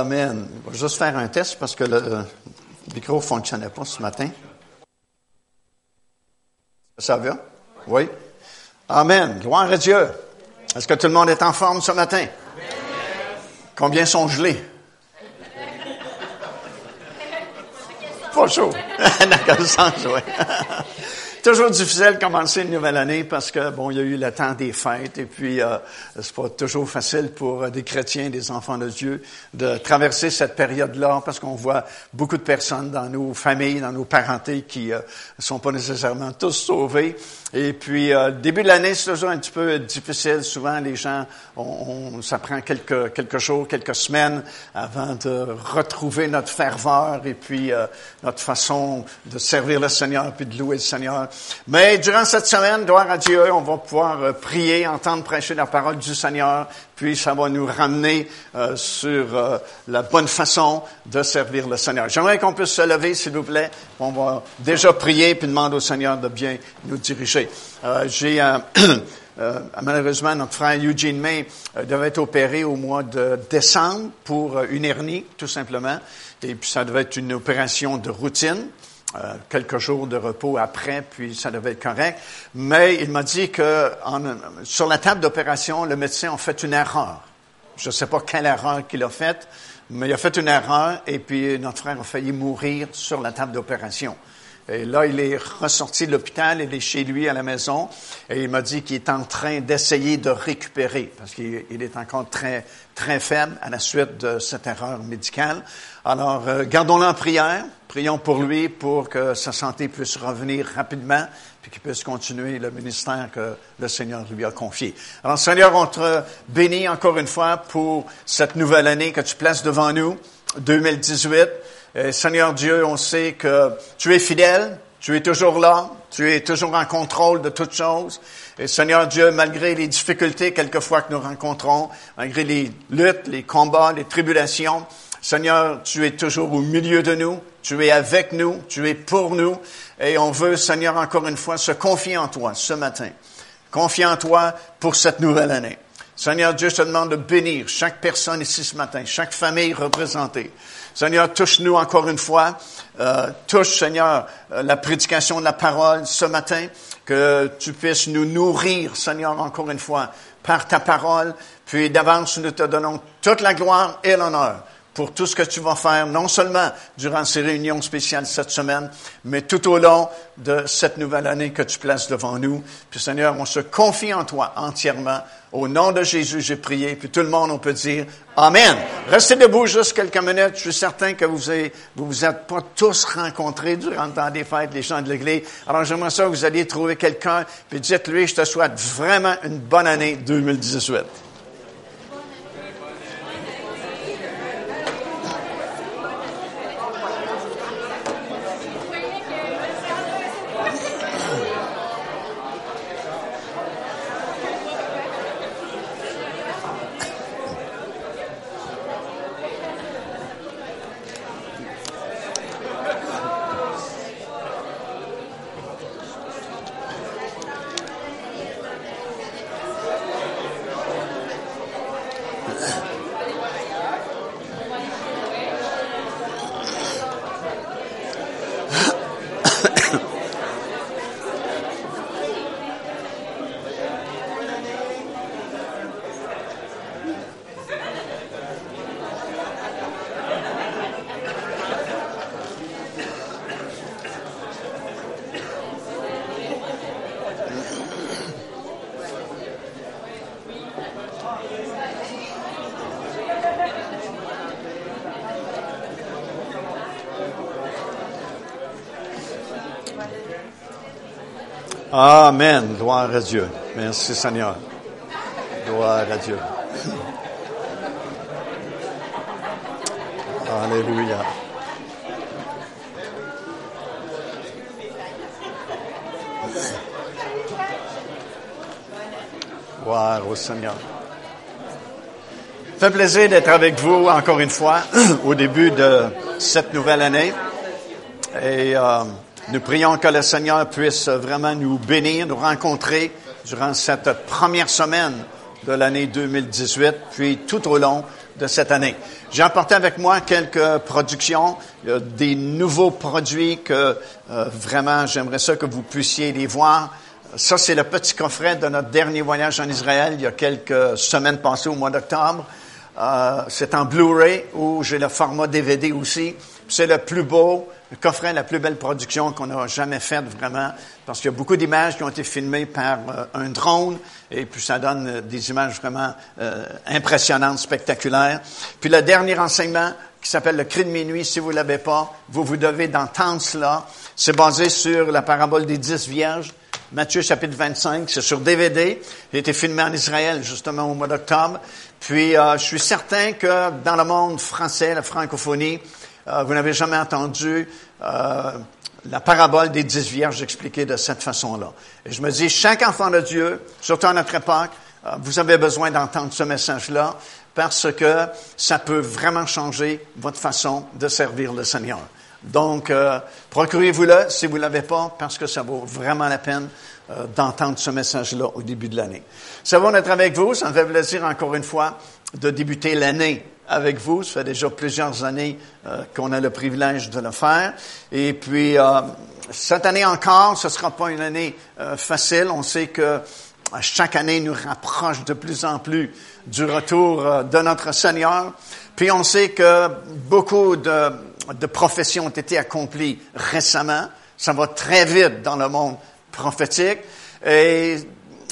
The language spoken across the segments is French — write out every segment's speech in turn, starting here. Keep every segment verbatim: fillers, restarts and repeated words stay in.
Amen. Je vais juste faire un test parce que le micro ne fonctionnait pas ce matin. Ça va? Oui? Amen. Gloire à Dieu. Est-ce que tout le monde est en forme ce matin? Combien sont gelés? Pas chaud. D'accord, sans jouer. Toujours difficile de commencer une nouvelle année parce que, bon, il y a eu le temps des fêtes et puis euh, c'est pas toujours facile pour des chrétiens, des enfants de Dieu, de traverser cette période-là parce qu'on voit beaucoup de personnes dans nos familles, dans nos parentés qui euh, sont pas nécessairement tous sauvés. Et puis, euh, début de l'année, c'est toujours un petit peu difficile. Souvent, les gens, on, on, ça prend quelques quelques jours, quelques semaines avant de retrouver notre ferveur et puis euh, notre façon de servir le Seigneur puis de louer le Seigneur. Mais durant cette semaine, gloire à Dieu, on va pouvoir prier, entendre prêcher la parole du Seigneur. Puis, ça va nous ramener euh, sur euh, la bonne façon de servir le Seigneur. J'aimerais qu'on puisse se lever, s'il vous plaît. On va déjà prier puis demander au Seigneur de bien nous diriger. Euh, j'ai euh, euh, malheureusement notre frère Eugene May euh, devait être opéré au mois de décembre pour euh, une hernie, tout simplement. Et puis ça devait être une opération de routine, euh, quelques jours de repos après, puis ça devait être correct. Mais il m'a dit que en, sur la table d'opération, le médecin a fait une erreur. Je ne sais pas quelle erreur qu'il a faite, mais il a fait une erreur et puis notre frère a failli mourir sur la table d'opération. Et là, il est ressorti de l'hôpital, il est chez lui à la maison, et il m'a dit qu'il est en train d'essayer de récupérer, parce qu'il est encore très, très faible à la suite de cette erreur médicale. Alors, euh, gardons-le en prière, prions pour lui, pour que sa santé puisse revenir rapidement, puis qu'il puisse continuer le ministère que le Seigneur lui a confié. Alors, Seigneur, on te bénit encore une fois pour cette nouvelle année que tu places devant nous, deux mille dix-huit. Et Seigneur Dieu, on sait que tu es fidèle, tu es toujours là, tu es toujours en contrôle de toutes choses. Et Seigneur Dieu, malgré les difficultés quelquefois que nous rencontrons, malgré les luttes, les combats, les tribulations, Seigneur, tu es toujours au milieu de nous, tu es avec nous, tu es pour nous. Et on veut, Seigneur, encore une fois, se confier en toi ce matin. Confier en toi pour cette nouvelle année. Seigneur Dieu, je te demande de bénir chaque personne ici ce matin, chaque famille représentée. Seigneur, touche-nous encore une fois. Euh, touche, Seigneur, la prédication de la parole ce matin. Que tu puisses nous nourrir, Seigneur, encore une fois, par ta parole. Puis d'avance, nous te donnons toute la gloire et l'honneur pour tout ce que tu vas faire, non seulement durant ces réunions spéciales cette semaine, mais tout au long de cette nouvelle année que tu places devant nous. Puis, Seigneur, on se confie en toi entièrement. Au nom de Jésus, j'ai prié, puis tout le monde, on peut dire Amen. Restez debout juste quelques minutes. Je suis certain que vous avez, vous vous êtes pas tous rencontrés durant le temps des fêtes, les gens de l'Église. Alors, j'aimerais ça que vous alliez trouver quelqu'un, puis dites-lui, je te souhaite vraiment une bonne année deux mille dix-huit. Amen. Gloire à Dieu. Merci, Seigneur. Gloire à Dieu. Alléluia. Gloire au Seigneur. Ça fait plaisir d'être avec vous encore une fois au début de cette nouvelle année. Et... Euh, Nous prions que le Seigneur puisse vraiment nous bénir, nous rencontrer durant cette première semaine de l'année deux mille dix-huit, puis tout au long de cette année. J'ai emporté avec moi quelques productions, euh, des nouveaux produits que euh, vraiment j'aimerais ça que vous puissiez les voir. Ça, c'est le petit coffret de notre dernier voyage en Israël, il y a quelques semaines passées au mois d'octobre. Euh, c'est en Blu-ray où j'ai le format D V D aussi. C'est le plus beau, le coffret, la plus belle production qu'on a jamais faite vraiment, parce qu'il y a beaucoup d'images qui ont été filmées par euh, un drone, et puis ça donne euh, des images vraiment euh, impressionnantes, spectaculaires. Puis le dernier enseignement, qui s'appelle « Le cri de minuit », si vous ne l'avez pas, vous vous devez d'entendre cela. C'est basé sur la parabole des dix vierges. Matthieu, chapitre vingt-cinq, c'est sur D V D. Il a été filmé en Israël, justement, au mois d'octobre. Puis, euh, je suis certain que dans le monde français, la francophonie, euh, vous n'avez jamais entendu euh, la parabole des dix vierges expliquée de cette façon-là. Et je me dis, chaque enfant de Dieu, surtout à notre époque, euh, vous avez besoin d'entendre ce message-là, parce que ça peut vraiment changer votre façon de servir le Seigneur. Donc, euh, procurez-vous-le si vous ne l'avez pas, parce que ça vaut vraiment la peine euh, d'entendre ce message-là au début de l'année. Ça va d'être avec vous. Ça me fait plaisir, encore une fois, de débuter l'année avec vous. Ça fait déjà plusieurs années euh, qu'on a le privilège de le faire. Et puis, euh, cette année encore, ce ne sera pas une année euh, facile. On sait que chaque année nous rapproche de plus en plus du retour euh, de notre Seigneur. Puis, on sait que beaucoup de... de prophéties ont été accomplies récemment. Ça va très vite dans le monde prophétique. Et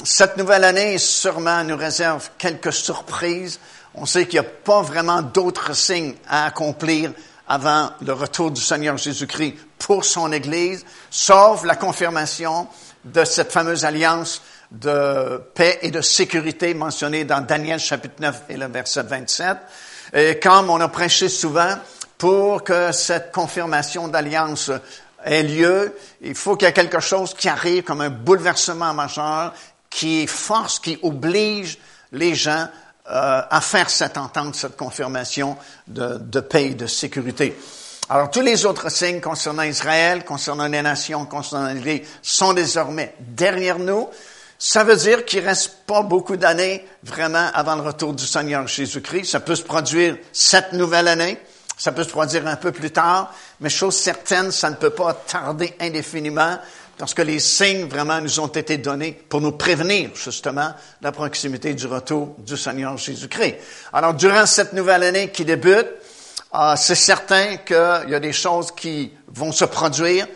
cette nouvelle année, sûrement, nous réserve quelques surprises. On sait qu'il n'y a pas vraiment d'autres signes à accomplir avant le retour du Seigneur Jésus-Christ pour son Église, sauf la confirmation de cette fameuse alliance de paix et de sécurité mentionnée dans Daniel chapitre neuf et le verset vingt-sept. Et comme on a prêché souvent, pour que cette confirmation d'alliance ait lieu, il faut qu'il y ait quelque chose qui arrive comme un bouleversement majeur, qui force, qui oblige les gens euh, à faire cette entente, cette confirmation de, de paix et de sécurité. Alors, tous les autres signes concernant Israël, concernant les nations, concernant les sont désormais derrière nous. Ça veut dire qu'il reste pas beaucoup d'années vraiment avant le retour du Seigneur Jésus-Christ. Ça peut se produire cette nouvelle année. Ça peut se produire un peu plus tard, mais chose certaine, ça ne peut pas tarder indéfiniment parce que les signes vraiment nous ont été donnés pour nous prévenir, justement, de la proximité du retour du Seigneur Jésus-Christ. Alors, durant cette nouvelle année qui débute, euh, c'est certain qu'il y a des choses qui vont se produire,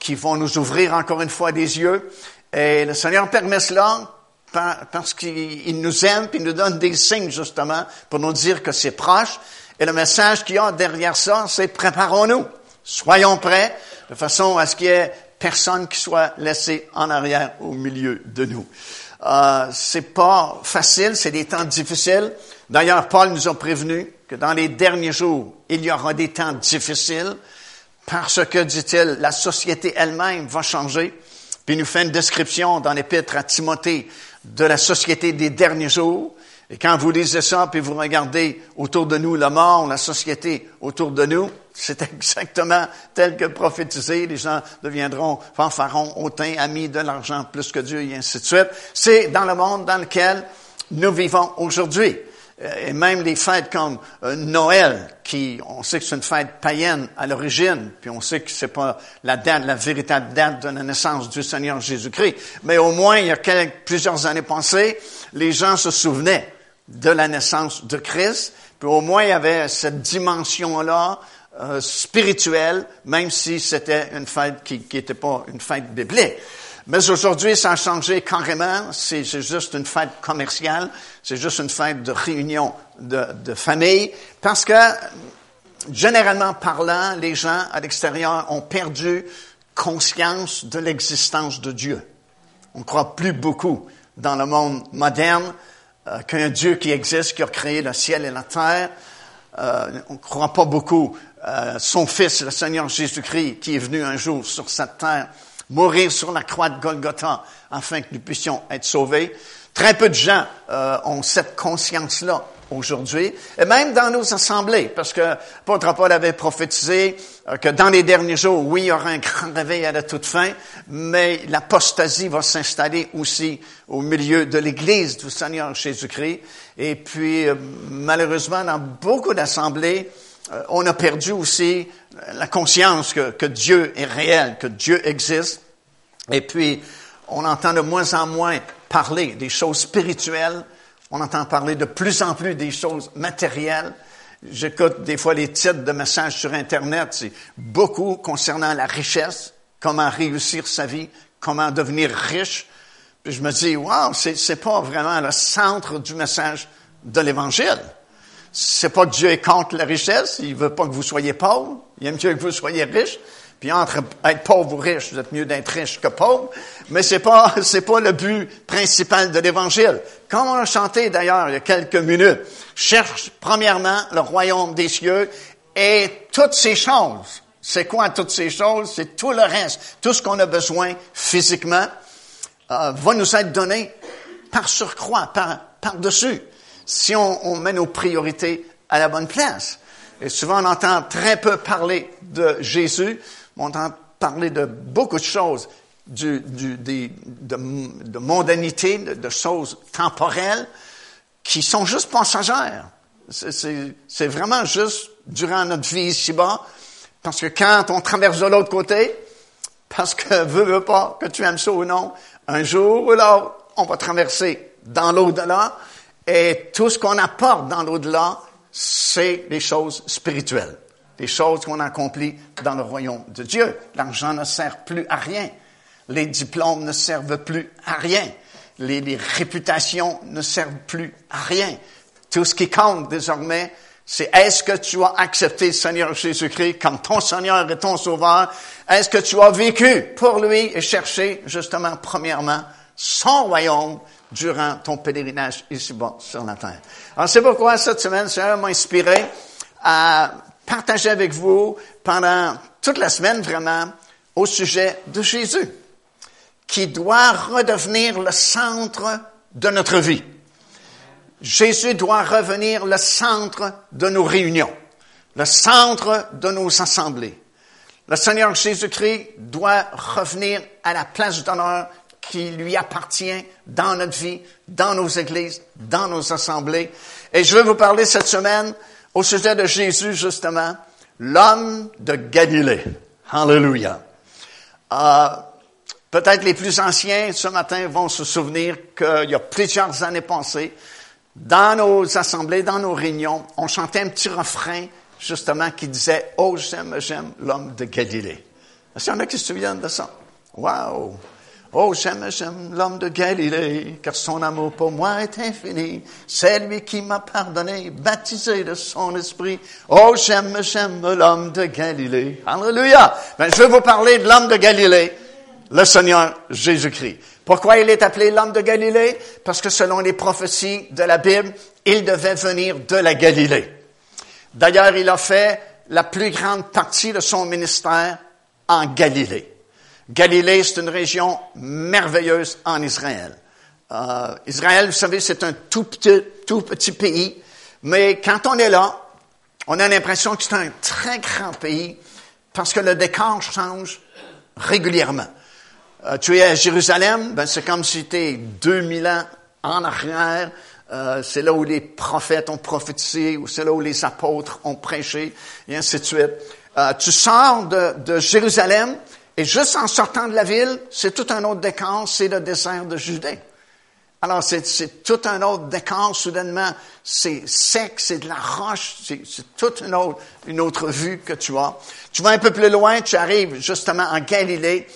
qui vont nous ouvrir encore une fois des yeux. Et le Seigneur permet cela parce qu'il nous aime, puis il nous donne des signes, justement, pour nous dire que c'est proche. Et le message qu'il y a derrière ça, c'est « Préparons-nous, soyons prêts, de façon à ce qu'il n'y ait personne qui soit laissé en arrière au milieu de nous. Euh, » C'est pas facile, c'est des temps difficiles. D'ailleurs, Paul nous a prévenus que dans les derniers jours, il y aura des temps difficiles parce que, dit-il, la société elle-même va changer. Puis il nous fait une description dans l'épître à Timothée de la société des derniers jours. Et quand vous lisez ça, puis vous regardez autour de nous le monde, la société autour de nous, c'est exactement tel que prophétisé. Les gens deviendront fanfarons, hautains, amis de l'argent plus que Dieu, et ainsi de suite. C'est dans le monde dans lequel nous vivons aujourd'hui. Et même les fêtes comme Noël, qui, on sait que c'est une fête païenne à l'origine, puis on sait que c'est pas la date, la véritable date de la naissance du Seigneur Jésus-Christ. Mais au moins, il y a quelques, plusieurs années passées, les gens se souvenaient de la naissance de Christ, puis au moins il y avait cette dimension-là euh, spirituelle, même si c'était une fête qui n'était pas une fête biblique. Mais aujourd'hui, ça a changé carrément, c'est, c'est juste une fête commerciale, c'est juste une fête de réunion de, de famille, parce que, généralement parlant, les gens à l'extérieur ont perdu conscience de l'existence de Dieu. On ne croit plus beaucoup dans le monde moderne, Euh, qu'un Dieu qui existe, qui a créé le ciel et la terre. Euh, on ne croit pas beaucoup euh, son Fils, le Seigneur Jésus-Christ, qui est venu un jour sur cette terre, mourir sur la croix de Golgotha, afin que nous puissions être sauvés. Très peu de gens euh, ont cette conscience-là aujourd'hui, et même dans nos assemblées, parce que l'apôtre Paul avait prophétisé que dans les derniers jours, oui, il y aura un grand réveil à la toute fin, mais l'apostasie va s'installer aussi au milieu de l'Église du Seigneur Jésus-Christ. Et puis, malheureusement, dans beaucoup d'assemblées, on a perdu aussi la conscience que, que Dieu est réel, que Dieu existe. Et puis, on entend de moins en moins parler des choses spirituelles. On entend parler de plus en plus des choses matérielles. J'écoute des fois les titres de messages sur Internet. C'est beaucoup concernant la richesse, comment réussir sa vie, comment devenir riche. Puis je me dis, wow, c'est, c'est pas vraiment le centre du message de l'Évangile. C'est pas que Dieu est contre la richesse. Il veut pas que vous soyez pauvre. Il aime mieux que vous soyez riche. Puis entre être pauvre ou riche, vous êtes mieux d'être riche que pauvre. Mais c'est pas, c'est pas le but principal de l'Évangile. Comme on a chanté d'ailleurs il y a quelques minutes, cherche premièrement le royaume des cieux et toutes ces choses. C'est quoi toutes ces choses? C'est tout le reste. Tout ce qu'on a besoin physiquement euh, va nous être donné par surcroît, par, par-dessus. Si on, on met nos priorités à la bonne place. Et souvent, on entend très peu parler de Jésus, mais on entend parler de beaucoup de choses, du, du, des, de, de mondanité, de, de choses temporelles qui sont juste passagères. C'est, c'est, c'est vraiment juste durant notre vie ici-bas, parce que quand on traverse de l'autre côté, parce que veux, veux pas, que tu aimes ça ou non, un jour ou l'autre, on va traverser dans l'au-delà. Et tout ce qu'on apporte dans l'au-delà, c'est les choses spirituelles, les choses qu'on accomplit dans le royaume de Dieu. L'argent ne sert plus à rien. Les diplômes ne servent plus à rien. Les, les réputations ne servent plus à rien. Tout ce qui compte désormais, c'est est-ce que tu as accepté le Seigneur Jésus-Christ comme ton Seigneur et ton Sauveur? Est-ce que tu as vécu pour lui et cherché justement premièrement son royaume durant ton pèlerinage ici-bas sur la terre? Alors, c'est pourquoi cette semaine, le Seigneur m'a inspiré à partager avec vous pendant toute la semaine vraiment au sujet de Jésus, qui doit redevenir le centre de notre vie. Jésus doit revenir le centre de nos réunions, le centre de nos assemblées. Le Seigneur Jésus-Christ doit revenir à la place d'honneur qui lui appartient dans notre vie, dans nos églises, dans nos assemblées. Et je vais vous parler cette semaine au sujet de Jésus, justement, l'homme de Galilée. Hallelujah. Euh, peut-être les plus anciens, ce matin, vont se souvenir qu'il y a plusieurs années passées, dans nos assemblées, dans nos réunions, on chantait un petit refrain, justement, qui disait « Oh, j'aime, j'aime l'homme de Galilée ». Est-ce qu'il y en a qui se souviennent de ça? Wow! Oh, j'aime, j'aime l'homme de Galilée, car son amour pour moi est infini. C'est lui qui m'a pardonné, baptisé de son esprit. Oh, j'aime, j'aime l'homme de Galilée. Alléluia! Ben, je vais vous parler de l'homme de Galilée, le Seigneur Jésus-Christ. Pourquoi il est appelé l'homme de Galilée? Parce que selon les prophéties de la Bible, il devait venir de la Galilée. D'ailleurs, il a fait la plus grande partie de son ministère en Galilée. Galilée, c'est une région merveilleuse en Israël. Euh, Israël, vous savez, c'est un tout petit, tout petit pays, mais quand on est là, on a l'impression que c'est un très grand pays parce que le décor change régulièrement. Euh, tu es à Jérusalem, ben c'est comme si tu étais deux mille ans en arrière. Euh, c'est là où les prophètes ont prophétisé, ou c'est là où les apôtres ont prêché, et ainsi de suite. Euh, tu sors de, de Jérusalem. Et juste en sortant de la ville, c'est tout un autre décor, c'est le désert de Judée. Alors, c'est, c'est tout un autre décor, soudainement, c'est sec, c'est de la roche, c'est, c'est toute une autre, une autre vue que tu as. Tu vas un peu plus loin, tu arrives justement en Galilée.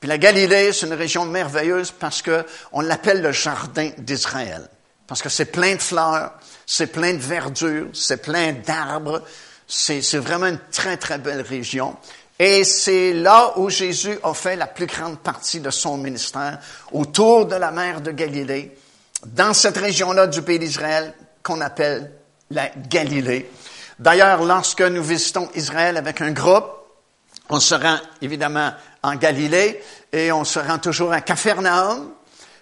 Puis la Galilée, c'est une région merveilleuse parce que on l'appelle le jardin d'Israël. Parce que c'est plein de fleurs, c'est plein de verdure, c'est plein d'arbres. C'est, c'est vraiment une très, très belle région. Et c'est là où Jésus a fait la plus grande partie de son ministère, autour de la mer de Galilée, dans cette région-là du pays d'Israël qu'on appelle la Galilée. D'ailleurs, lorsque nous visitons Israël avec un groupe, on se rend évidemment en Galilée et on se rend toujours à Capharnaüm,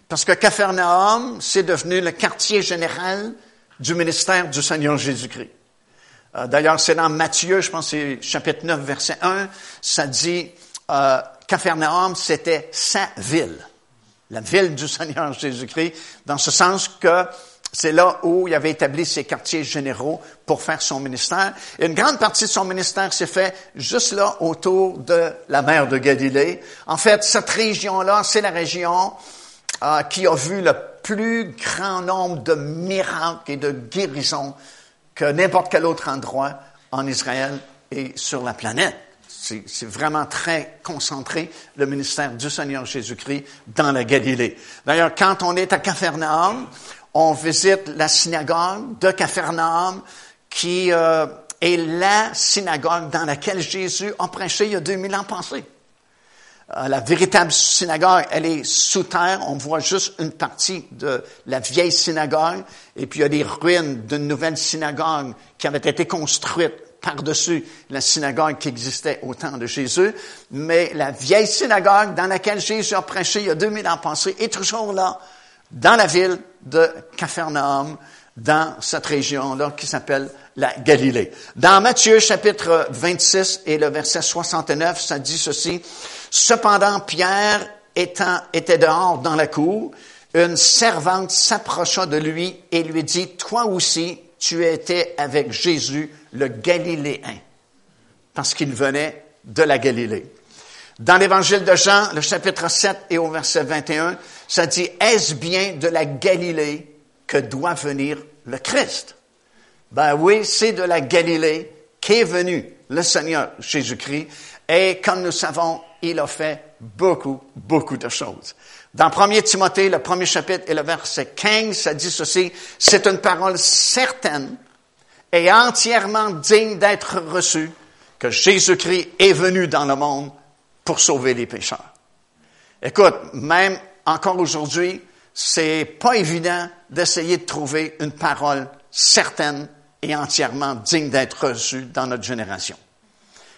parce que Capharnaüm, c'est devenu le quartier général du ministère du Seigneur Jésus-Christ. Euh, d'ailleurs, c'est dans Matthieu, je pense que c'est chapitre neuf, verset un, ça dit euh, « Capharnaüm, c'était sa ville ». La ville du Seigneur Jésus-Christ, dans ce sens que c'est là où il avait établi ses quartiers généraux pour faire son ministère. Et une grande partie de son ministère s'est fait juste là, autour de la mer de Galilée. En fait, cette région-là, c'est la région euh, qui a vu le plus grand nombre de miracles et de guérisons que n'importe quel autre endroit en Israël et sur la planète. C'est, c'est vraiment très concentré, le ministère du Seigneur Jésus-Christ dans la Galilée. D'ailleurs, quand on est à Capharnaüm, on visite la synagogue de Capharnaüm, qui euh, est la synagogue dans laquelle Jésus a prêché il y a deux mille ans passés. Euh, la véritable synagogue, elle est sous terre. On voit juste une partie de la vieille synagogue. Et puis, il y a des ruines d'une nouvelle synagogue qui avait été construite par-dessus la synagogue qui existait au temps de Jésus, mais la vieille synagogue dans laquelle Jésus a prêché il y a deux mille ans passés est toujours là, dans la ville de Capharnaüm, dans cette région-là qui s'appelle la Galilée. Dans Matthieu, chapitre vingt-six et le verset soixante-neuf, ça dit ceci, « Cependant, Pierre étant, était dehors dans la cour, une servante s'approcha de lui et lui dit, « Toi aussi, tu étais avec Jésus, le Galiléen, parce qu'il venait de la Galilée. » Dans l'Évangile de Jean, le chapitre sept et au verset vingt et un, ça dit « Est-ce bien de la Galilée que doit venir le Christ? » Ben oui, c'est de la Galilée qu'est venu le Seigneur Jésus-Christ. Et comme nous savons, il a fait beaucoup, beaucoup de choses. Dans premier Timothée, le premier chapitre et le verset quinze, ça dit ceci, « C'est une parole certaine et entièrement digne d'être reçue que Jésus-Christ est venu dans le monde pour sauver les pécheurs. » Écoute, même encore aujourd'hui, c'est pas évident d'essayer de trouver une parole certaine et entièrement digne d'être reçue dans notre génération.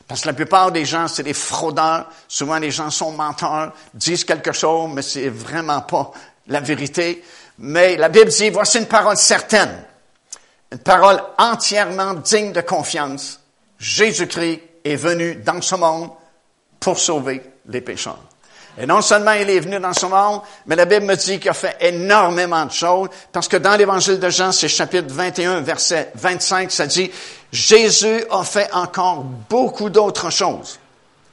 Parce que la plupart des gens, c'est des fraudeurs. Souvent, les gens sont menteurs, disent quelque chose, mais c'est vraiment pas la vérité. Mais la Bible dit, voici une parole certaine, une parole entièrement digne de confiance. Jésus-Christ est venu dans ce monde pour sauver les pécheurs. Et non seulement il est venu dans ce monde, mais la Bible me dit qu'il a fait énormément de choses, parce que dans l'Évangile de Jean, c'est chapitre vingt et un, verset vingt-cinq, ça dit « Jésus a fait encore beaucoup d'autres choses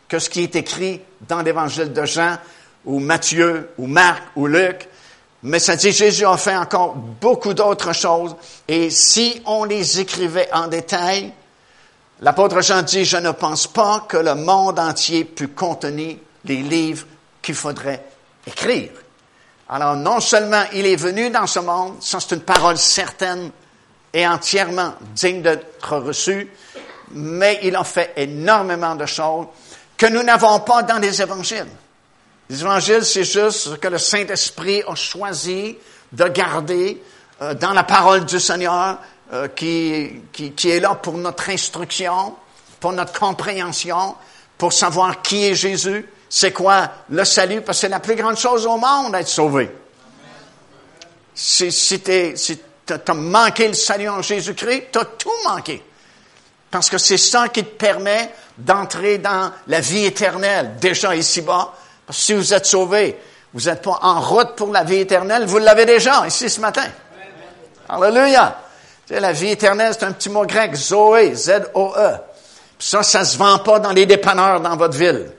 que ce qui est écrit dans l'Évangile de Jean, ou Matthieu, ou Marc, ou Luc. » Mais ça dit « Jésus a fait encore beaucoup d'autres choses. » Et si on les écrivait en détail, l'apôtre Jean dit « Je ne pense pas que le monde entier puisse contenir les livres qu'il faudrait écrire. » Alors, non seulement il est venu dans ce monde, ça c'est une parole certaine et entièrement digne d'être reçue, mais il a fait énormément de choses que nous n'avons pas dans les évangiles. Les évangiles, c'est juste ce que le Saint-Esprit a choisi de garder euh, dans la parole du Seigneur euh, qui, qui, qui est là pour notre instruction, pour notre compréhension, pour savoir qui est Jésus. C'est quoi le salut? Parce que c'est la plus grande chose au monde d'être sauvé. Si, si tu si as manqué le salut en Jésus-Christ, tu as tout manqué. Parce que c'est ça qui te permet d'entrer dans la vie éternelle, déjà ici-bas. Parce que si vous êtes sauvé, vous n'êtes pas en route pour la vie éternelle, vous l'avez déjà ici ce matin. Alléluia! Tu sais, la vie éternelle, c'est un petit mot grec, Zoé, Z O E. Puis ça, ça ne se vend pas dans les dépanneurs dans votre ville.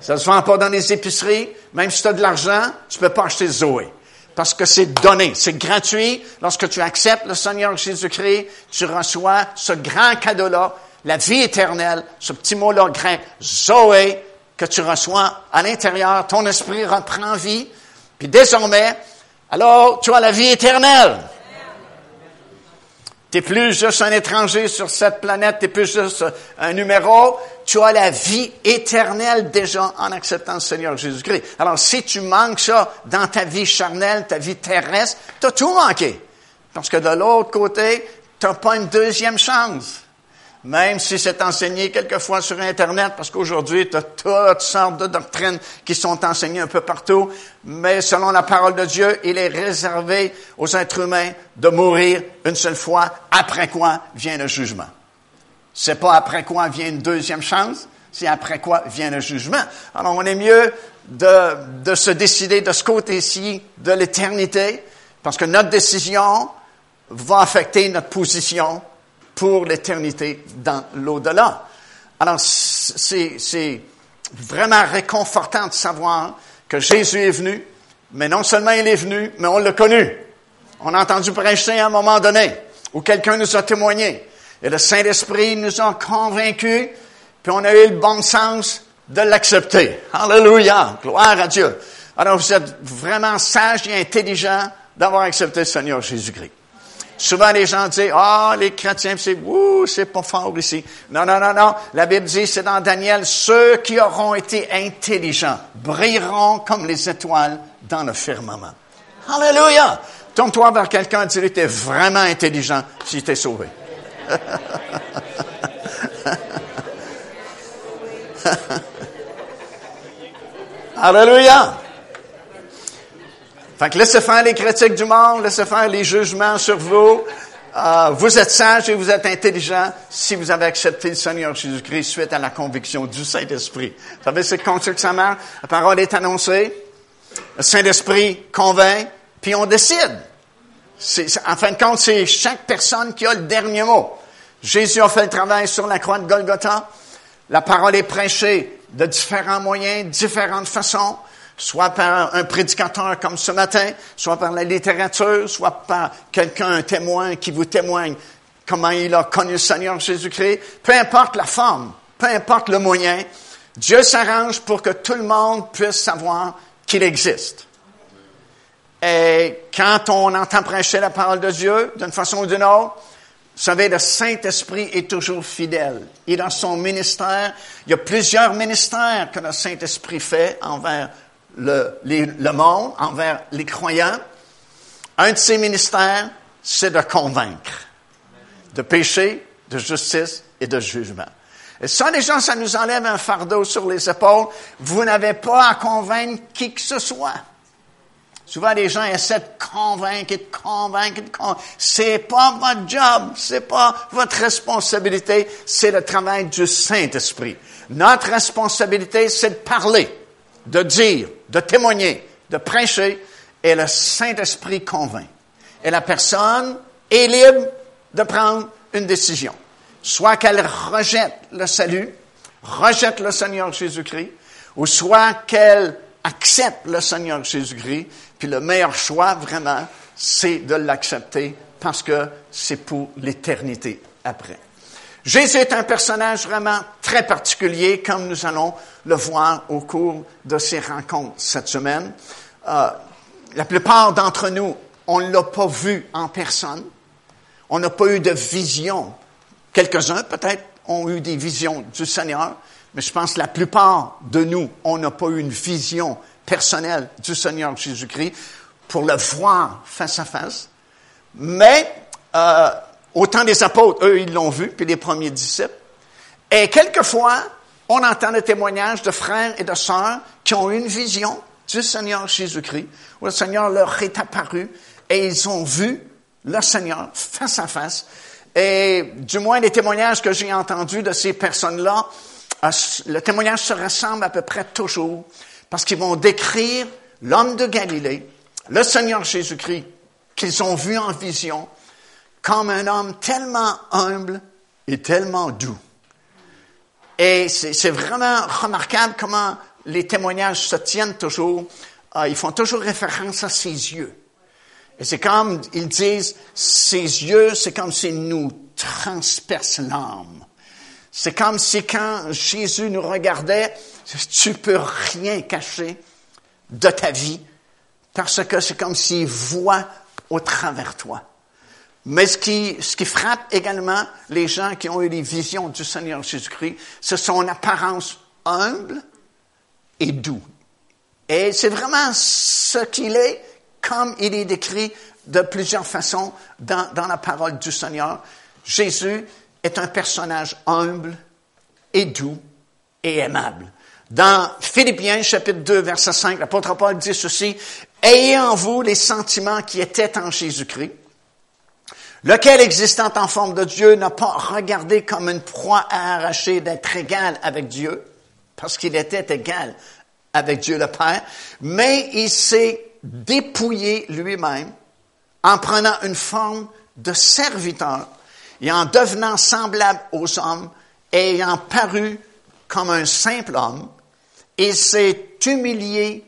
Ça ne se vend pas dans les épiceries. Même si tu as de l'argent, tu ne peux pas acheter Zoé. Parce que c'est donné, c'est gratuit. Lorsque tu acceptes le Seigneur Jésus-Christ, tu reçois ce grand cadeau-là, la vie éternelle, ce petit mot-là grec, Zoé, que tu reçois à l'intérieur. Ton esprit reprend vie. Puis désormais, alors tu as la vie éternelle. Tu n'es plus juste un étranger sur cette planète, tu n'es plus juste un numéro. Tu as la vie éternelle déjà en acceptant le Seigneur Jésus-Christ. Alors, si tu manques ça dans ta vie charnelle, ta vie terrestre, tu as tout manqué. Parce que de l'autre côté, tu n'as pas une deuxième chance. Même si c'est enseigné quelquefois sur Internet, parce qu'aujourd'hui, tu as toutes sortes de doctrines qui sont enseignées un peu partout, mais selon la parole de Dieu, il est réservé aux êtres humains de mourir une seule fois, après quoi vient le jugement. C'est pas après quoi vient une deuxième chance, c'est après quoi vient le jugement. Alors, on est mieux de, de se décider de ce côté-ci de l'éternité, parce que notre décision va affecter notre position pour l'éternité dans l'au-delà. Alors, c'est, c'est vraiment réconfortant de savoir que Jésus est venu, mais non seulement il est venu, mais on l'a connu. On a entendu prêcher à un moment donné, où quelqu'un nous a témoigné, et le Saint-Esprit nous a convaincus, puis on a eu le bon sens de l'accepter. Alléluia! Gloire à Dieu! Alors, vous êtes vraiment sages et intelligents d'avoir accepté le Seigneur Jésus-Christ. Souvent, les gens disent, « Ah, les chrétiens, c'est ouh, c'est pas fort ici. » Non, non, non, non. La Bible dit, c'est dans Daniel, « Ceux qui auront été intelligents brilleront comme les étoiles dans le firmament. » Alléluia! Tourne-toi vers quelqu'un et dis-lui, « T'es vraiment intelligent si t'es sauvé. » Alléluia! Fait que laissez faire les critiques du monde, laissez faire les jugements sur vous. Euh, vous êtes sages et vous êtes intelligents si vous avez accepté le Seigneur Jésus-Christ suite à la conviction du Saint-Esprit. Vous savez, c'est comme ça que ça marche. La parole est annoncée, le Saint-Esprit convainc, puis on décide. C'est, c'est, en fin de compte, c'est chaque personne qui a le dernier mot. Jésus a fait le travail sur la croix de Golgotha. La parole est prêchée de différents moyens, différentes façons. Soit par un prédicateur comme ce matin, soit par la littérature, soit par quelqu'un, un témoin qui vous témoigne comment il a connu le Seigneur Jésus-Christ. Peu importe la forme, peu importe le moyen, Dieu s'arrange pour que tout le monde puisse savoir qu'il existe. Et quand on entend prêcher la parole de Dieu, d'une façon ou d'une autre, vous savez, le Saint-Esprit est toujours fidèle. Il a son ministère. Il y a plusieurs ministères que le Saint-Esprit fait envers Le, les, le monde, envers les croyants. Un de ses ministères, c'est de convaincre de péché, de justice et de jugement. Et ça, les gens, ça nous enlève un fardeau sur les épaules. Vous n'avez pas à convaincre qui que ce soit. Souvent, les gens essaient de convaincre et de convaincre et de convaincre. C'est pas votre job, c'est pas votre responsabilité, c'est le travail du Saint-Esprit. Notre responsabilité, c'est de parler, de dire, de témoigner, de prêcher, et le Saint-Esprit convainc. Et la personne est libre de prendre une décision. Soit qu'elle rejette le salut, rejette le Seigneur Jésus-Christ, ou soit qu'elle accepte le Seigneur Jésus-Christ, puis le meilleur choix, vraiment, c'est de l'accepter, parce que c'est pour l'éternité après. Jésus est un personnage vraiment très particulier, comme nous allons le voir au cours de ces rencontres cette semaine. Euh, la plupart d'entre nous, on ne l'a pas vu en personne. On n'a pas eu de vision. Quelques-uns, peut-être, ont eu des visions du Seigneur, mais je pense que la plupart de nous, on n'a pas eu une vision personnelle du Seigneur Jésus-Christ pour le voir face à face. Mais... Euh, Au temps des apôtres, eux, ils l'ont vu, puis les premiers disciples. Et quelquefois, on entend le témoignage de frères et de sœurs qui ont eu une vision du Seigneur Jésus-Christ, où le Seigneur leur est apparu, et ils ont vu le Seigneur face à face. Et du moins, les témoignages que j'ai entendus de ces personnes-là, le témoignage se ressemble à peu près toujours, parce qu'ils vont décrire l'homme de Galilée, le Seigneur Jésus-Christ, qu'ils ont vu en vision, comme un homme tellement humble et tellement doux. Et c'est, c'est vraiment remarquable comment les témoignages se tiennent toujours. Euh, ils font toujours référence à ses yeux. Et c'est comme, ils disent, ses yeux, c'est comme s'ils nous transpercent l'âme. C'est comme si quand Jésus nous regardait, tu peux rien cacher de ta vie, parce que c'est comme s'il voit au travers de toi. Mais ce qui, ce qui frappe également les gens qui ont eu les visions du Seigneur Jésus-Christ, c'est son apparence humble et doux. Et c'est vraiment ce qu'il est, comme il est décrit de plusieurs façons dans, dans la parole du Seigneur. Jésus est un personnage humble et doux et aimable. Dans Philippiens, chapitre deux, verset cinq, l'apôtre Paul dit ceci, « Ayez en vous les sentiments qui étaient en Jésus-Christ, lequel, existant en forme de Dieu, n'a pas regardé comme une proie à arracher d'être égal avec Dieu, parce qu'il était égal avec Dieu le Père, mais il s'est dépouillé lui-même en prenant une forme de serviteur et en devenant semblable aux hommes, ayant paru comme un simple homme, il s'est humilié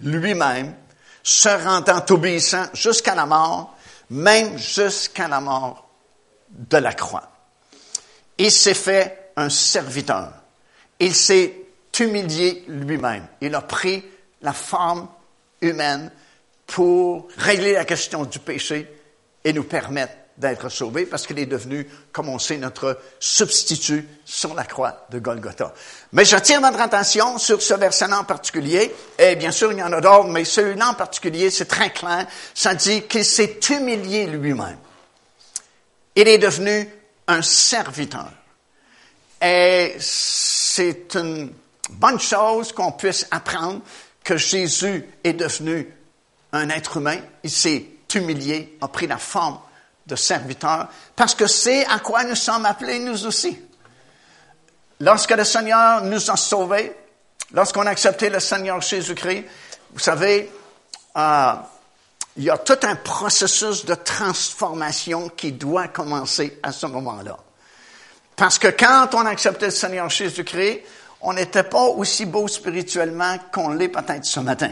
lui-même, se rendant obéissant jusqu'à la mort, même jusqu'à la mort de la croix. Il s'est fait un serviteur. Il s'est humilié lui-même. Il a pris la forme humaine pour régler la question du péché et nous permettre d'être sauvés, parce qu'il est devenu, comme on sait, notre substitut sur la croix de Golgotha. Mais j'attire votre attention sur ce verset-là en particulier, et bien sûr, il y en a d'autres, mais celui-là en particulier, c'est très clair, ça dit qu'il s'est humilié lui-même. Il est devenu un serviteur. Et c'est une bonne chose qu'on puisse apprendre que Jésus est devenu un être humain, il s'est humilié, a pris la forme de serviteurs, parce que c'est à quoi nous sommes appelés, nous aussi. Lorsque le Seigneur nous a sauvés, lorsqu'on a accepté le Seigneur Jésus-Christ, vous savez, euh, il y a tout un processus de transformation qui doit commencer à ce moment-là. Parce que quand on a accepté le Seigneur Jésus-Christ, on n'était pas aussi beau spirituellement qu'on l'est peut-être ce matin.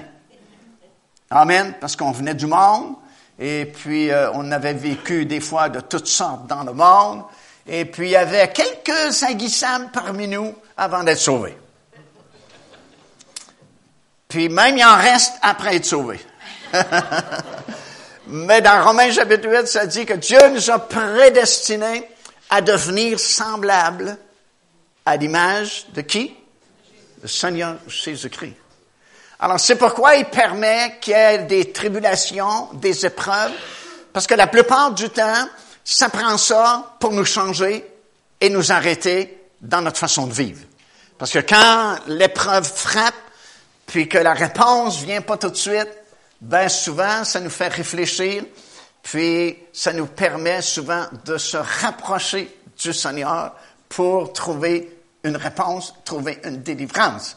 Amen, parce qu'on venait du monde, et puis, euh, on avait vécu des fois de toutes sortes dans le monde. Et puis, il y avait quelques aguissables parmi nous avant d'être sauvés. Puis, même, il en reste après être sauvés. Mais dans Romains chapitre huit, ça dit que Dieu nous a prédestinés à devenir semblables à l'image de qui? Le Seigneur Jésus-Christ. Alors, c'est pourquoi il permet qu'il y ait des tribulations, des épreuves, parce que la plupart du temps, ça prend ça pour nous changer et nous arrêter dans notre façon de vivre. Parce que quand l'épreuve frappe, puis que la réponse vient pas tout de suite, ben souvent, ça nous fait réfléchir, puis ça nous permet souvent de se rapprocher du Seigneur pour trouver une réponse, trouver une délivrance.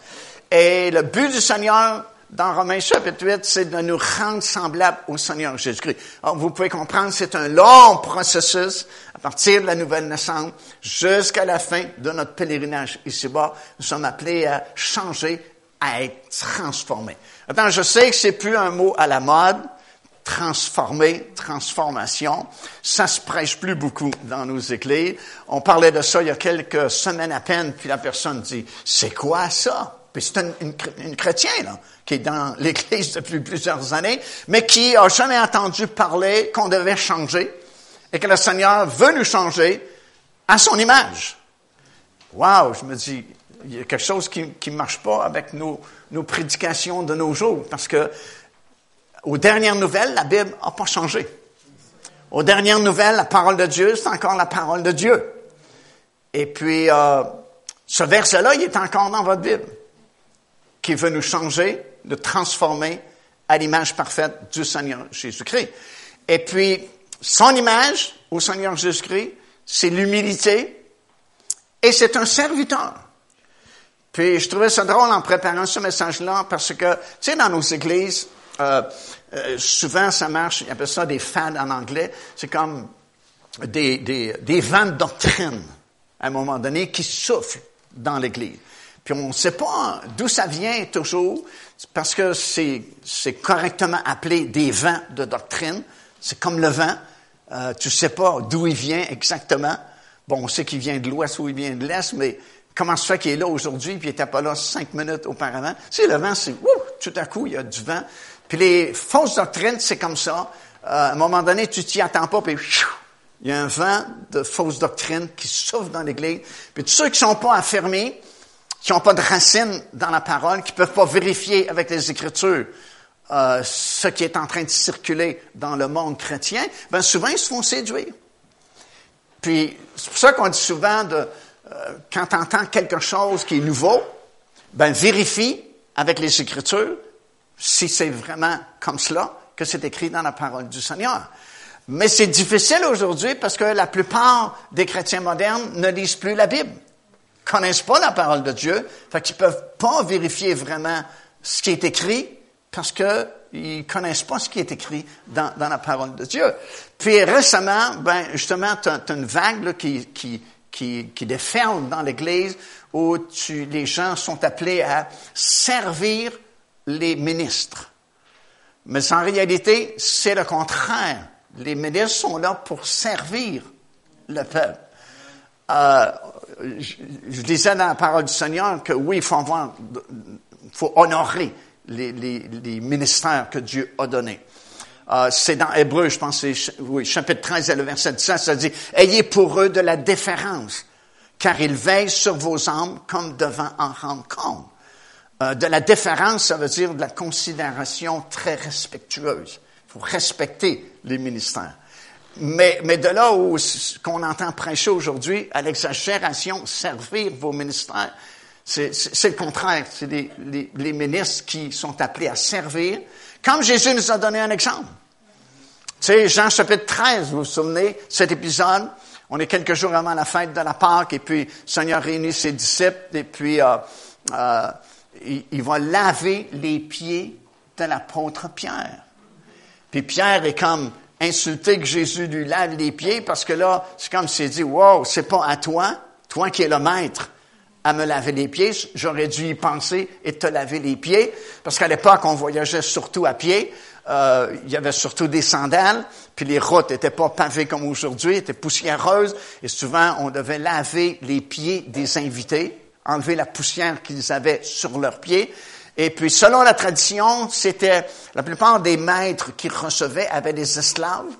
Et le but du Seigneur, dans Romains chapitre huit, c'est de nous rendre semblables au Seigneur Jésus-Christ. Alors, vous pouvez comprendre, c'est un long processus, à partir de la nouvelle naissance, jusqu'à la fin de notre pèlerinage ici-bas. Nous sommes appelés à changer, à être transformés. Attends, je sais que c'est plus un mot à la mode, transformer, transformation, ça se prêche plus beaucoup dans nos églises. On parlait de ça il y a quelques semaines à peine, puis la personne dit, c'est quoi ça? Puis c'est une, une, une chrétienne là, qui est dans l'Église depuis plusieurs années, mais qui n'a jamais entendu parler qu'on devait changer et que le Seigneur veut nous changer à son image. Wow, je me dis, il y a quelque chose qui ne marche pas avec nos, nos prédications de nos jours, parce que aux dernières nouvelles, la Bible n'a pas changé. Aux dernières nouvelles, la parole de Dieu, c'est encore la parole de Dieu. Et puis, euh, ce verset-là, il est encore dans votre Bible, qui veut nous changer, nous transformer à l'image parfaite du Seigneur Jésus-Christ. Et puis, son image au Seigneur Jésus-Christ, c'est l'humilité et c'est un serviteur. Puis, je trouvais ça drôle en préparant ce message-là parce que, tu sais, dans nos églises, euh, euh, souvent ça marche, ils appellent ça des fads en anglais, c'est comme des, des, des vents de doctrine, à un moment donné, qui soufflent dans l'église. Puis on ne sait pas d'où ça vient toujours, parce que c'est, c'est correctement appelé des vents de doctrine. C'est comme le vent. Euh, tu ne sais pas d'où il vient exactement. Bon, on sait qu'il vient de l'ouest ou il vient de l'est, mais comment se fait qu'il est là aujourd'hui puis il n'était pas là cinq minutes auparavant? Tu sais, le vent, c'est ouf, tout à coup, il y a du vent. Puis les fausses doctrines, c'est comme ça. Euh, à un moment donné, tu t'y attends pas, puis il y a un vent de fausses doctrines qui souffle dans l'Église. Puis tous ceux qui ne sont pas affirmés, qui n'ont pas de racines dans la parole, qui ne peuvent pas vérifier avec les Écritures euh, ce qui est en train de circuler dans le monde chrétien, bien souvent, ils se font séduire. Puis, c'est pour ça qu'on dit souvent, de, euh, quand tu entends quelque chose qui est nouveau, ben vérifie avec les Écritures si c'est vraiment comme cela que c'est écrit dans la parole du Seigneur. Mais c'est difficile aujourd'hui parce que la plupart des chrétiens modernes ne lisent plus la Bible, connaissent pas la parole de Dieu, fait qu'ils peuvent pas vérifier vraiment ce qui est écrit parce que ils connaissent pas ce qui est écrit dans, dans la parole de Dieu. Puis récemment, ben justement, t'as, t'as une vague là, qui, qui, qui, qui déferle dans l'Église où tu, les gens sont appelés à servir les ministres. Mais en réalité, c'est le contraire. Les ministres sont là pour servir le peuple. Euh, je, je disais dans la parole du Seigneur que oui, il faut avoir, faut honorer Les, les, les ministères que Dieu a donnés. Euh, c'est dans Hébreux, je pense, c'est, oui, chapitre treize et le verset dix-sept, ça dit « Ayez pour eux de la déférence, car ils veillent sur vos âmes comme devant en rendre compte. Euh, » De la déférence, ça veut dire de la considération très respectueuse. Il faut respecter les ministères. Mais, mais de là où qu'on entend prêcher aujourd'hui, à l'exagération, servir vos ministères, C'est, c'est, c'est le contraire. C'est les, les, les ministres qui sont appelés à servir, comme Jésus nous a donné un exemple. Tu sais, Jean chapitre treize, vous vous souvenez, cet épisode, on est quelques jours avant la fête de la Pâque, et puis le Seigneur réunit ses disciples, et puis euh, euh, il, il va laver les pieds de l'apôtre Pierre. Puis Pierre est comme insulté que Jésus lui lave les pieds, parce que là, c'est comme s'il dit, « Wow, c'est pas à toi, toi qui es le maître, à me laver les pieds, j'aurais dû y penser et te laver les pieds, parce qu'à l'époque, on voyageait surtout à pied, euh, il y avait surtout des sandales, puis les routes n'étaient pas pavées comme aujourd'hui, étaient poussiéreuses, et souvent, on devait laver les pieds des invités, enlever la poussière qu'ils avaient sur leurs pieds, et puis, selon la tradition, c'était, la plupart des maîtres qu'ils recevaient avaient des esclaves,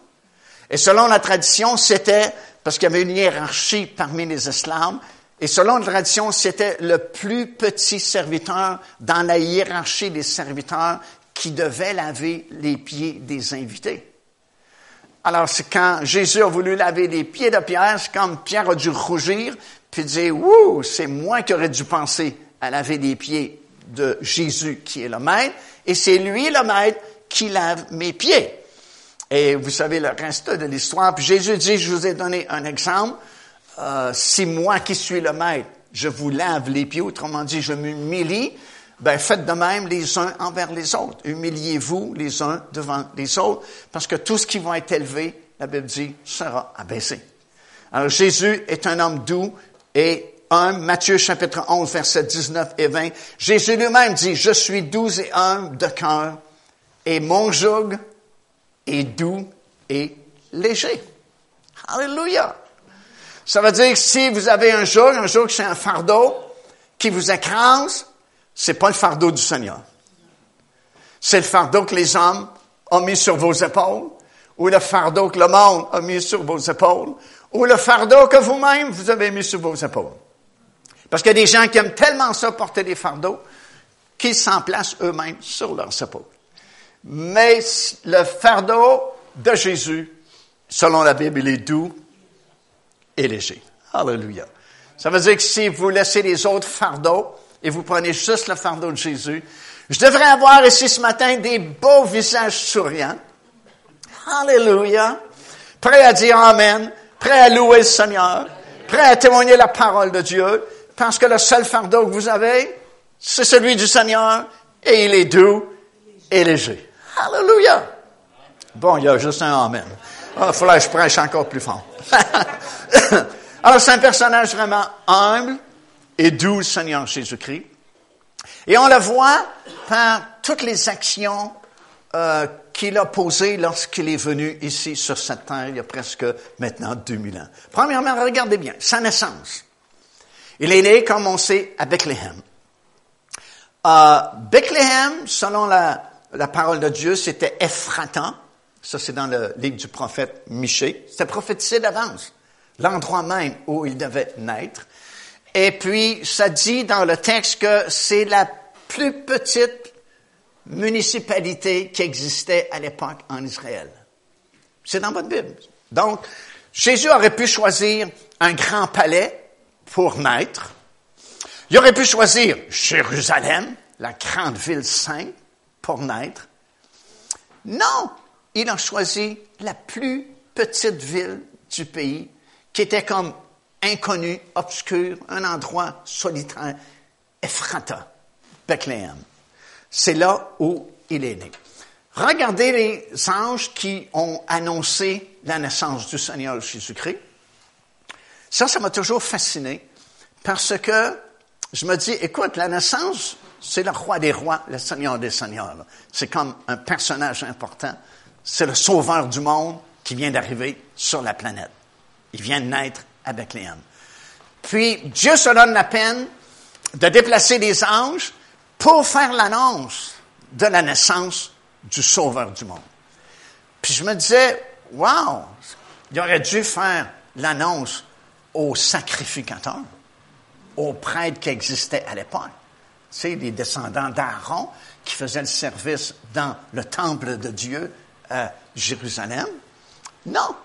et selon la tradition, c'était, parce qu'il y avait une hiérarchie parmi les esclaves, et selon la tradition, c'était le plus petit serviteur dans la hiérarchie des serviteurs qui devait laver les pieds des invités. Alors, c'est quand Jésus a voulu laver les pieds de Pierre, c'est comme Pierre a dû rougir, puis dire, « Ouh, c'est moi qui aurais dû penser à laver les pieds de Jésus qui est le maître, et c'est lui le maître qui lave mes pieds. » Et vous savez le reste de l'histoire. Puis Jésus dit, « Je vous ai donné un exemple. » Euh, si moi qui suis le maître, je vous lave les pieds, autrement dit, je m'humilie, ben faites de même les uns envers les autres. Humiliez-vous les uns devant les autres, parce que tout ce qui va être élevé, la Bible dit, sera abaissé. Alors, Jésus est un homme doux et humble. Matthieu, chapitre onze, versets dix-neuf et vingt. Jésus lui-même dit, « Je suis doux et humble de cœur, et mon joug est doux et léger. » Alléluia! Ça veut dire que si vous avez un joug, un joug c'est un fardeau qui vous écrase, c'est pas le fardeau du Seigneur. C'est le fardeau que les hommes ont mis sur vos épaules, ou le fardeau que le monde a mis sur vos épaules, ou le fardeau que vous-même vous avez mis sur vos épaules. Parce qu'il y a des gens qui aiment tellement ça, porter des fardeaux, qu'ils s'en placent eux-mêmes sur leurs épaules. Mais le fardeau de Jésus, selon la Bible, il est doux et léger. Alléluia. Ça veut dire que si vous laissez les autres fardeaux et vous prenez juste le fardeau de Jésus, je devrais avoir ici ce matin des beaux visages souriants. Alléluia. Prêt à dire Amen. Prêt à louer le Seigneur. Prêt à témoigner la parole de Dieu. Parce que le seul fardeau que vous avez, c'est celui du Seigneur et il est doux et léger. Alléluia. Bon, il y a juste un Amen. Il oh, faudrait que je prêche encore plus fort. Alors, c'est un personnage vraiment humble et doux, le Seigneur Jésus-Christ. Et on le voit par toutes les actions euh, qu'il a posées lorsqu'il est venu ici sur cette terre, il y a presque maintenant deux mille ans. Premièrement, regardez bien, sa naissance. Il est né, comme on sait, à Bethléem. Euh, Bethléem, selon la, la parole de Dieu, c'était Éphrata. Ça, c'est dans le livre du prophète Michée. C'était prophétisé d'avance, l'endroit même où il devait naître. Et puis, ça dit dans le texte que c'est la plus petite municipalité qui existait à l'époque en Israël. C'est dans votre Bible. Donc, Jésus aurait pu choisir un grand palais pour naître. Il aurait pu choisir Jérusalem, la grande ville sainte, pour naître. Non, il a choisi la plus petite ville du pays, qui était comme inconnue, obscure, un endroit solitaire, Éphrata, Bethléem. C'est là où il est né. Regardez les anges qui ont annoncé la naissance du Seigneur Jésus-Christ. Ça, ça m'a toujours fasciné parce que je me dis, écoute, la naissance, c'est le roi des rois, le Seigneur des seigneurs. Là. C'est comme un personnage important. C'est le sauveur du monde qui vient d'arriver sur la planète. Il vient de naître à Bethléem. Puis, Dieu se donne la peine de déplacer des anges pour faire l'annonce de la naissance du Sauveur du monde. Puis je me disais, wow, il aurait dû faire l'annonce aux sacrificateurs, aux prêtres qui existaient à l'époque. Tu sais, les descendants d'Aaron qui faisaient le service dans le temple de Dieu à Jérusalem. Non,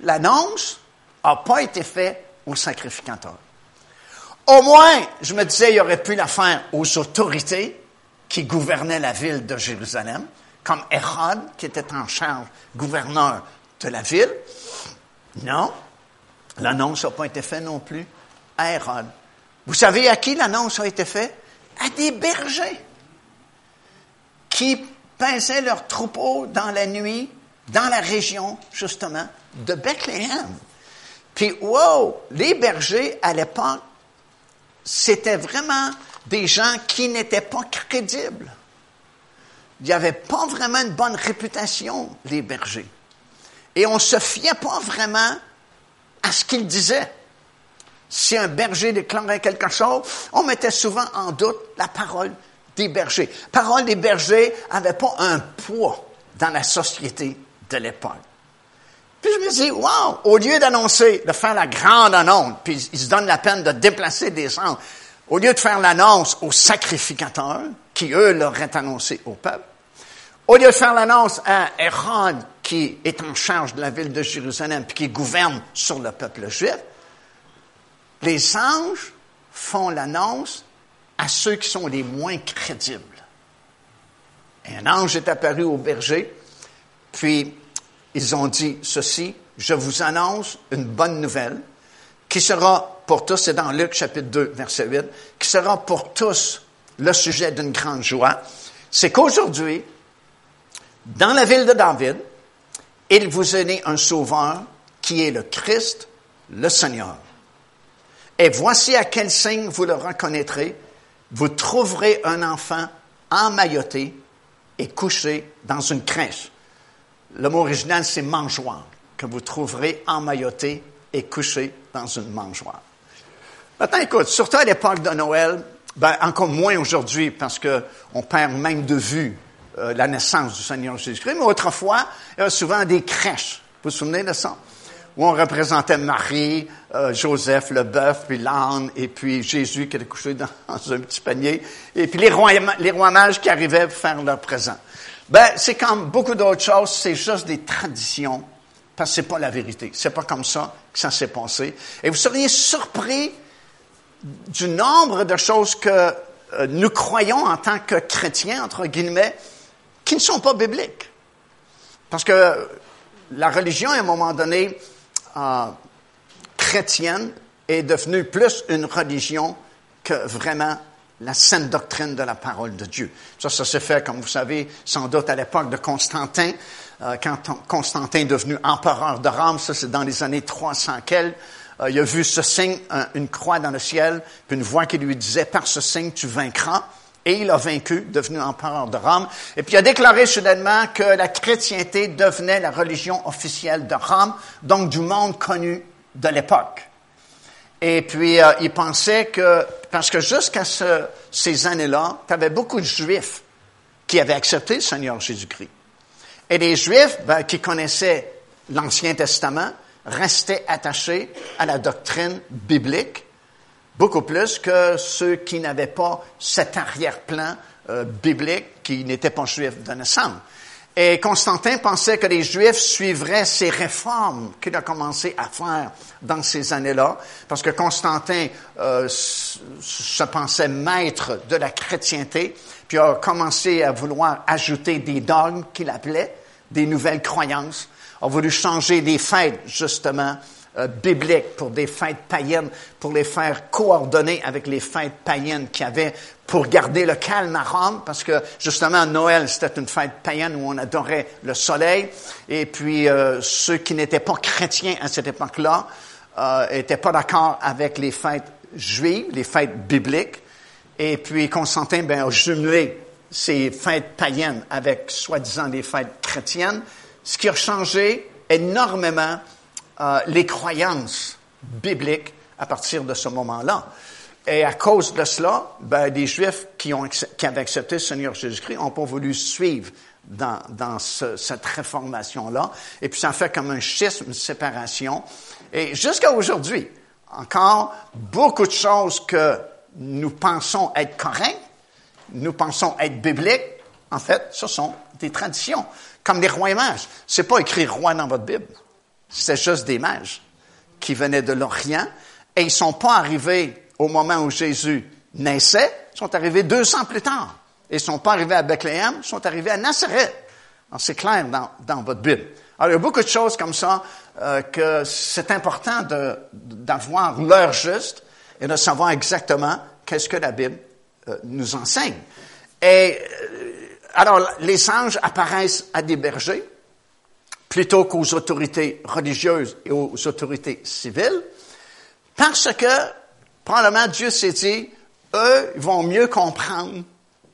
l'annonce n'a pas été faite aux sacrificateurs. Au moins, je me disais, il aurait pu la faire aux autorités qui gouvernaient la ville de Jérusalem, comme Hérode, qui était en charge gouverneur de la ville. Non, l'annonce n'a pas été faite non plus à Hérode. Vous savez à qui l'annonce a été faite? À des bergers qui pinçaient leurs troupeaux dans la nuit, dans la région, justement, de Bethléem. Puis, wow, les bergers, à l'époque, c'était vraiment des gens qui n'étaient pas crédibles. Il n'y avait pas vraiment une bonne réputation, les bergers. Et on ne se fiait pas vraiment à ce qu'ils disaient. Si un berger déclarait quelque chose, on mettait souvent en doute la parole des bergers. La parole des bergers n'avait pas un poids dans la société de l'époque. Puis je me dis, wow, au lieu d'annoncer, de faire la grande annonce, puis ils se donnent la peine de déplacer des anges, au lieu de faire l'annonce aux sacrificateurs, qui eux l'auraient annoncé au peuple, au lieu de faire l'annonce à Hérode, qui est en charge de la ville de Jérusalem, puis qui gouverne sur le peuple juif, les anges font l'annonce à ceux qui sont les moins crédibles. Et un ange est apparu au berger, puis ils ont dit ceci, « Je vous annonce une bonne nouvelle qui sera pour tous, c'est dans Luc chapitre deux, verset huit, qui sera pour tous le sujet d'une grande joie. C'est qu'aujourd'hui, dans la ville de David, il vous est né un sauveur qui est le Christ, le Seigneur. Et voici à quel signe vous le reconnaîtrez. Vous trouverez un enfant emmailloté et couché dans une crèche. » Le mot original, c'est « mangeoire », que vous trouverez emmailloté et couché dans une mangeoire. Maintenant, écoute, surtout à l'époque de Noël, ben, encore moins aujourd'hui, parce qu'on perd même de vue euh, la naissance du Seigneur Jésus-Christ, mais autrefois, il y avait souvent des crèches. Vous vous souvenez de ça? Où on représentait Marie, euh, Joseph, le bœuf, puis l'âne, et puis Jésus qui était couché dans un petit panier, et puis les rois, les rois mages qui arrivaient pour faire leur présent. Ben, c'est comme beaucoup d'autres choses, c'est juste des traditions, parce que c'est pas la vérité. C'est pas comme ça que ça s'est passé. Et vous seriez surpris du nombre de choses que euh, nous croyons en tant que chrétiens, entre guillemets, qui ne sont pas bibliques. Parce que euh, la religion, à un moment donné, euh, chrétienne, est devenue plus une religion que vraiment la sainte doctrine de la parole de Dieu. Ça, ça s'est fait, comme vous savez, sans doute à l'époque de Constantin, euh, quand on, Constantin est devenu empereur de Rome, ça c'est dans les années trois cents qu'elle, euh, il a vu ce signe, un, une croix dans le ciel, puis une voix qui lui disait « Par ce signe, tu vaincras », et il a vaincu, devenu empereur de Rome, et puis il a déclaré soudainement que la chrétienté devenait la religion officielle de Rome, donc du monde connu de l'époque. Et puis, euh, il pensait que, parce que jusqu'à ce, ces années-là, tu avais beaucoup de Juifs qui avaient accepté le Seigneur Jésus-Christ. Et les Juifs ben, qui connaissaient l'Ancien Testament restaient attachés à la doctrine biblique, beaucoup plus que ceux qui n'avaient pas cet arrière-plan euh, biblique, qui n'étaient pas Juifs de naissance. Et Constantin pensait que les Juifs suivraient ces réformes qu'il a commencé à faire dans ces années-là, parce que Constantin euh, se pensait maître de la chrétienté, puis a commencé à vouloir ajouter des dogmes qu'il appelait, des nouvelles croyances, a voulu changer des fêtes, justement, euh, bibliques pour des fêtes païennes, pour les faire coordonner avec les fêtes païennes qu'il y avait pour garder le calme à Rome, parce que, justement, Noël, c'était une fête païenne où on adorait le soleil, et puis euh, ceux qui n'étaient pas chrétiens à cette époque-là n'étaient euh, pas d'accord avec les fêtes juives, les fêtes bibliques, et puis Constantin ben, a jumelé ces fêtes païennes avec, soi-disant, les fêtes chrétiennes, ce qui a changé énormément euh, les croyances bibliques à partir de ce moment-là. Et à cause de cela, ben, les Juifs qui, ont, qui avaient accepté le Seigneur Jésus-Christ n'ont pas voulu suivre dans, dans ce, cette réformation-là. Et puis, ça fait comme un schisme, une séparation. Et jusqu'à aujourd'hui, encore, beaucoup de choses que nous pensons être correctes, nous pensons être bibliques, en fait, ce sont des traditions. Comme les rois et mages. C'est pas écrit « roi » dans votre Bible. C'est juste des mages qui venaient de l'Orient et ils sont pas arrivés... Au moment où Jésus naissait, ils sont arrivés deux cents plus tard. Ils ne sont pas arrivés à Bethléem, ils sont arrivés à Nazareth. Alors, c'est clair dans, dans votre Bible. Alors, il y a beaucoup de choses comme ça euh, que c'est important de, d'avoir l'heure juste et de savoir exactement qu'est-ce que la Bible euh, nous enseigne. Et euh, alors, les anges apparaissent à des bergers plutôt qu'aux autorités religieuses et aux autorités civiles parce que probablement, Dieu s'est dit, eux, ils vont mieux comprendre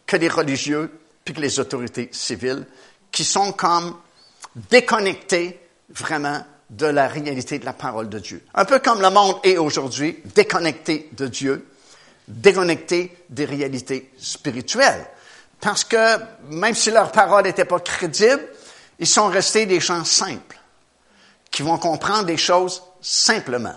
que les religieux puis que les autorités civiles, qui sont comme déconnectés vraiment de la réalité de la parole de Dieu. Un peu comme le monde est aujourd'hui, déconnecté de Dieu, déconnecté des réalités spirituelles. Parce que même si leur parole n'était pas crédible, ils sont restés des gens simples, qui vont comprendre des choses simplement.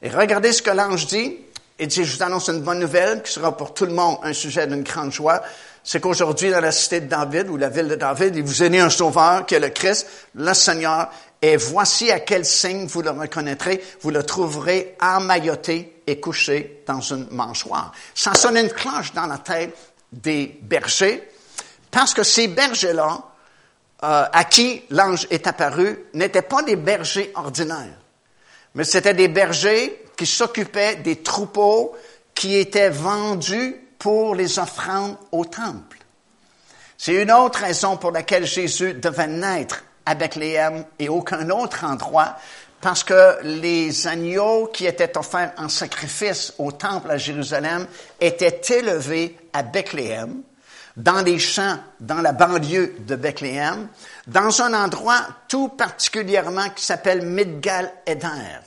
Et regardez ce que l'ange dit. Il dit, je vous annonce une bonne nouvelle qui sera pour tout le monde un sujet d'une grande joie. C'est qu'aujourd'hui, dans la cité de David ou la ville de David, il vous est né un sauveur qui est le Christ, le Seigneur. Et voici à quel signe vous le reconnaîtrez. Vous le trouverez emmailloté et couché dans une mangeoire. Ça sonne une cloche dans la tête des bergers parce que ces bergers-là, euh, à qui l'ange est apparu, n'étaient pas des bergers ordinaires. Mais c'était des bergers qui s'occupaient des troupeaux qui étaient vendus pour les offrandes au temple. C'est une autre raison pour laquelle Jésus devait naître à Bethléem et aucun autre endroit, parce que les agneaux qui étaient offerts en sacrifice au temple à Jérusalem étaient élevés à Bethléem, dans les champs, dans la banlieue de Bethléem, dans un endroit tout particulièrement qui s'appelle Migdal Eder.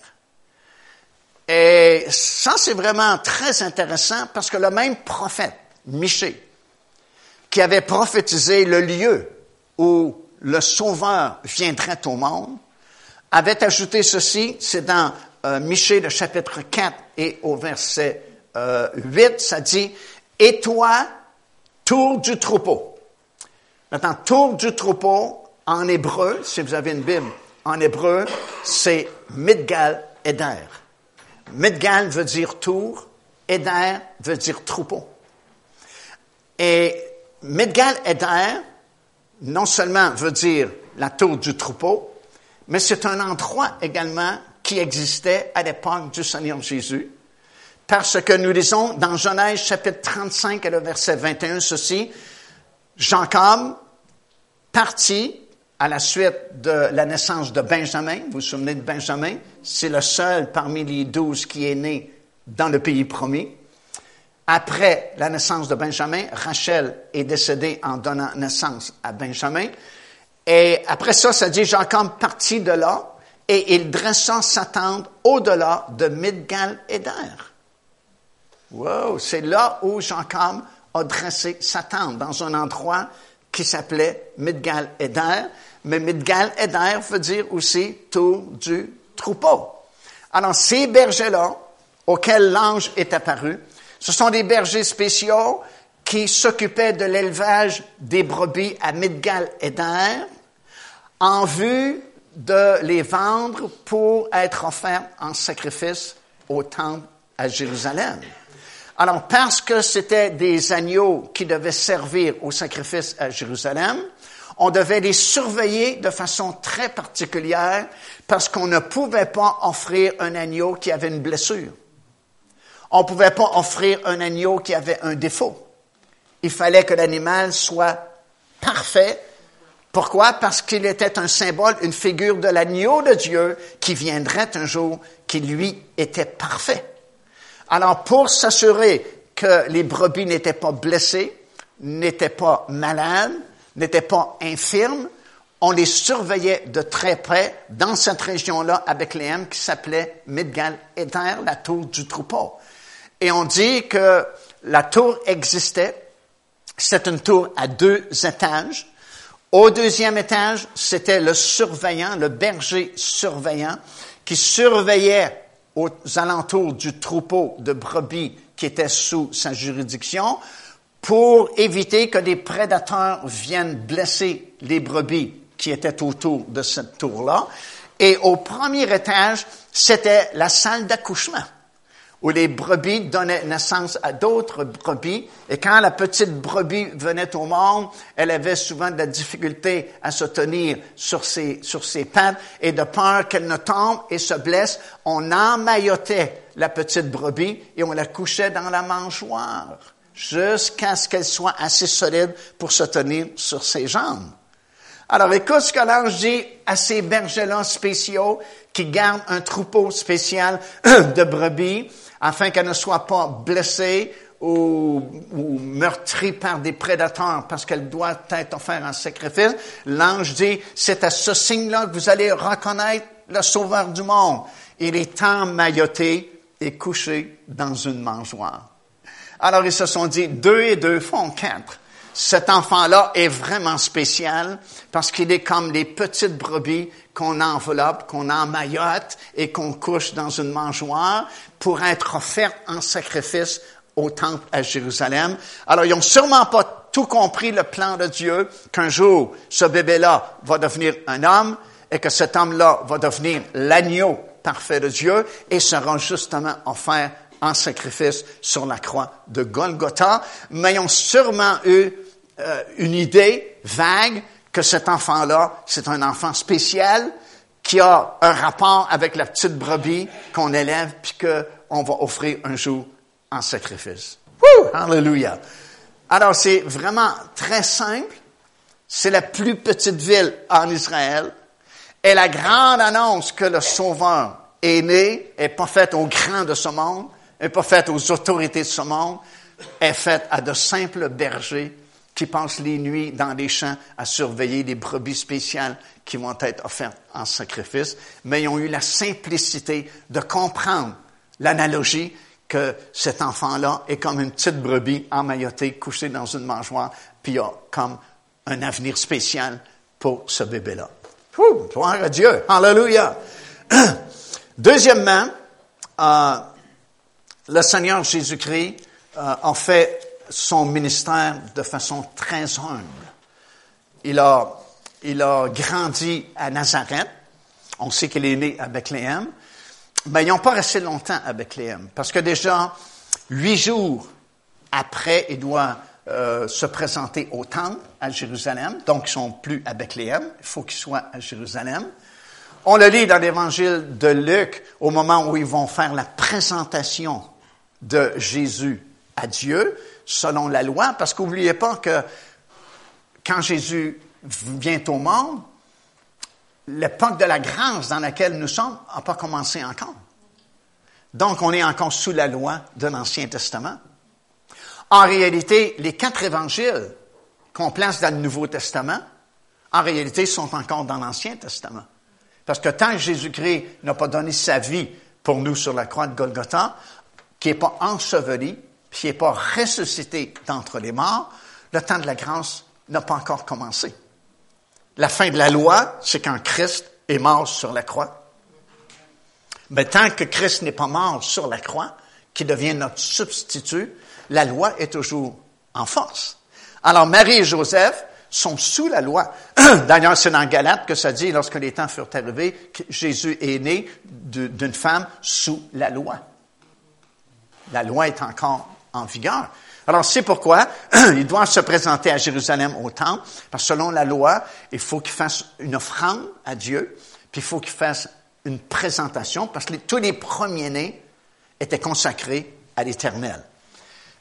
Et ça, c'est vraiment très intéressant parce que le même prophète, Michée, qui avait prophétisé le lieu où le Sauveur viendrait au monde, avait ajouté ceci, c'est dans euh, Michée, le chapitre quatre et au verset euh, huit, ça dit « Et toi, tour du troupeau. » Maintenant, tour du troupeau, en hébreu, si vous avez une Bible, en hébreu, c'est Migdal Eder. Migdal veut dire tour, Eder veut dire troupeau. Et Migdal Eder, non seulement veut dire la tour du troupeau, mais c'est un endroit également qui existait à l'époque du Seigneur Jésus, parce que nous lisons dans Genèse chapitre trente-cinq et le verset vingt et un ceci, Jacob partit à la suite de la naissance de Benjamin. Vous vous souvenez de Benjamin? C'est le seul parmi les douze qui est né dans le pays promis. Après la naissance de Benjamin, Rachel est décédée en donnant naissance à Benjamin. Et après ça, ça dit, Jacob partit de là et il dressa sa tente au-delà de Migdal Eder. Wow! C'est là où Jacob a dressé sa tente, dans un endroit qui s'appelait Migdal Eder. Mais Migdal Eder veut dire aussi tour du troupeau. Alors, ces bergers-là, auxquels l'ange est apparu, ce sont des bergers spéciaux qui s'occupait de l'élevage des brebis à Migdal Eder en vue de les vendre pour être offerts en sacrifice au temple à Jérusalem. Alors, parce que c'était des agneaux qui devaient servir au sacrifice à Jérusalem, on devait les surveiller de façon très particulière parce qu'on ne pouvait pas offrir un agneau qui avait une blessure. On ne pouvait pas offrir un agneau qui avait un défaut. Il fallait que l'animal soit parfait. Pourquoi? Parce qu'il était un symbole, une figure de l'agneau de Dieu qui viendrait un jour, qui lui était parfait. Alors, pour s'assurer que les brebis n'étaient pas blessées, n'étaient pas malades, n'étaient pas infirmes, on les surveillait de très près dans cette région-là à Bethléem qui s'appelait Migdal Eder, la tour du troupeau. Et on dit que la tour existait. C'est une tour à deux étages. Au deuxième étage, c'était le surveillant, le berger surveillant, qui surveillait aux alentours du troupeau de brebis qui était sous sa juridiction pour éviter que des prédateurs viennent blesser les brebis qui étaient autour de cette tour-là. Et au premier étage, c'était la salle d'accouchement où les brebis donnaient naissance à d'autres brebis. Et quand la petite brebis venait au monde, elle avait souvent de la difficulté à se tenir sur ses, sur ses pattes, et de peur qu'elle ne tombe et se blesse, on emmaillotait la petite brebis et on la couchait dans la mangeoire jusqu'à ce qu'elle soit assez solide pour se tenir sur ses jambes. Alors, écoute ce que l'ange dit à ces bergers-là spéciaux qui gardent un troupeau spécial de brebis afin qu'elles ne soient pas blessées ou, ou meurtries par des prédateurs parce qu'elles doivent être offertes en sacrifice. L'ange dit, c'est à ce signe-là que vous allez reconnaître le Sauveur du monde. Il est emmailloté et couché dans une mangeoire. Alors, ils se sont dit, deux et deux font quatre. Cet enfant-là est vraiment spécial parce qu'il est comme les petites brebis qu'on enveloppe, qu'on emmaillote et qu'on couche dans une mangeoire pour être offert en sacrifice au temple à Jérusalem. Alors, ils n'ont sûrement pas tout compris le plan de Dieu qu'un jour, ce bébé-là va devenir un homme et que cet homme-là va devenir l'agneau parfait de Dieu et sera justement offert en sacrifice sur la croix de Golgotha, mais ils ont sûrement eu euh, une idée vague que cet enfant-là, c'est un enfant spécial qui a un rapport avec la petite brebis qu'on élève puis qu'on va offrir un jour en sacrifice. Wouh! Alléluia! Alors, c'est vraiment très simple. C'est la plus petite ville en Israël et la grande annonce que le Sauveur est né n'est pas faite aux grands de ce monde, n'est pas faite aux autorités de ce monde, est faite à de simples bergers qui passent les nuits dans les champs à surveiller les brebis spéciales qui vont être offertes en sacrifice. Mais ils ont eu la simplicité de comprendre l'analogie que cet enfant-là est comme une petite brebis emmaillotée, couchée dans une mangeoire, puis il y a comme un avenir spécial pour ce bébé-là. Ouh, gloire à Dieu! Alléluia! Deuxièmement, euh, le Seigneur Jésus-Christ euh, a fait son ministère de façon très humble. Il a, il a grandi à Nazareth. On sait qu'il est né à Bethléem. Mais ils n'ont pas resté longtemps à Bethléem parce que déjà, huit jours après, il doit euh, se présenter au temple à Jérusalem. Donc, ils ne sont plus à Bethléem. Il faut qu'ils soient à Jérusalem. On le lit dans l'Évangile de Luc au moment où ils vont faire la présentation de Jésus à Dieu, selon la loi, parce qu'oubliez pas que quand Jésus vient au monde, l'époque de la grâce dans laquelle nous sommes n'a pas commencé encore. Donc, on est encore sous la loi de l'Ancien Testament. En réalité, les quatre évangiles qu'on place dans le Nouveau Testament, en réalité, sont encore dans l'Ancien Testament. Parce que tant que Jésus-Christ n'a pas donné sa vie pour nous sur la croix de Golgotha, qui n'est pas enseveli, puis qui n'est pas ressuscité d'entre les morts, le temps de la grâce n'a pas encore commencé. La fin de la loi, c'est quand Christ est mort sur la croix. Mais tant que Christ n'est pas mort sur la croix, qui devient notre substitut, la loi est toujours en force. Alors, Marie et Joseph sont sous la loi. D'ailleurs, c'est dans Galates que ça dit, lorsque les temps furent arrivés, que Jésus est né d'une femme sous la loi. La loi est encore en vigueur. Alors, c'est pourquoi ils doivent se présenter à Jérusalem au temple, parce que selon la loi, il faut qu'ils fassent une offrande à Dieu, puis il faut qu'ils fassent une présentation, parce que les, tous les premiers-nés étaient consacrés à l'Éternel.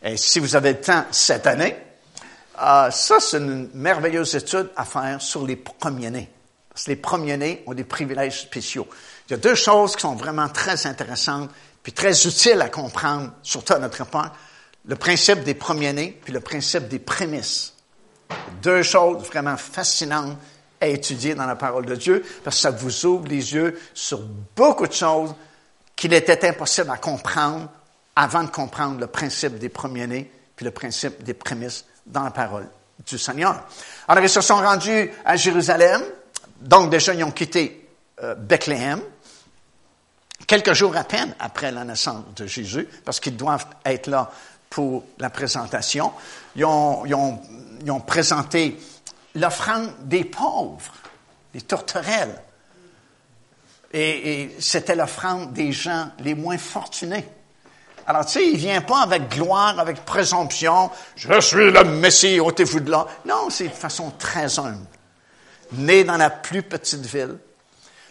Et si vous avez le temps cette année, Euh, ça, c'est une merveilleuse étude à faire sur les premiers-nés. Parce que les premiers-nés ont des privilèges spéciaux. Il y a deux choses qui sont vraiment très intéressantes puis très utiles à comprendre, surtout à notre époque. Le principe des premiers-nés puis le principe des prémices. Deux choses vraiment fascinantes à étudier dans la parole de Dieu parce que ça vous ouvre les yeux sur beaucoup de choses qu'il était impossible à comprendre avant de comprendre le principe des premiers-nés puis le principe des prémices dans la parole du Seigneur. Alors, ils se sont rendus à Jérusalem. Donc, déjà, ils ont quitté euh, Bethléem quelques jours à peine après la naissance de Jésus, parce qu'ils doivent être là pour la présentation. Ils ont, ils ont, ils ont présenté l'offrande des pauvres, des tourterelles. Et, et c'était l'offrande des gens les moins fortunés. Alors, tu sais, il vient pas avec gloire, avec présomption. « Je suis le Messie, ôtez-vous de là. » Non, c'est de façon très humble. Né dans la plus petite ville,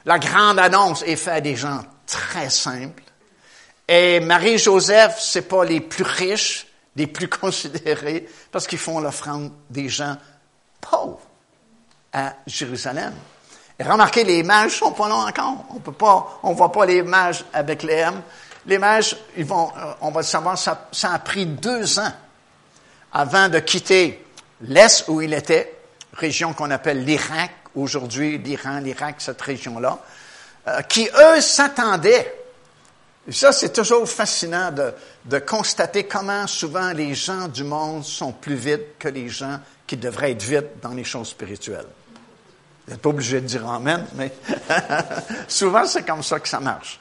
la grande annonce est faite à des gens très simples. Et Marie-Joseph, c'est pas les plus riches, les plus considérés, parce qu'ils font l'offrande des gens pauvres à Jérusalem. Et remarquez, les mages sont pas là encore. On peut pas, on voit pas les mages à Bethléem. Les mages, ils vont, on va le savoir, ça, ça a pris deux ans avant de quitter l'Est où il était, région qu'on appelle l'Irak aujourd'hui, l'Iran, l'Irak, cette région-là, euh, qui, eux, s'attendaient. Et ça, c'est toujours fascinant de, de constater comment souvent les gens du monde sont plus vite que les gens qui devraient être vite dans les choses spirituelles. Vous n'êtes pas obligé de dire amen, mais souvent, c'est comme ça que ça marche.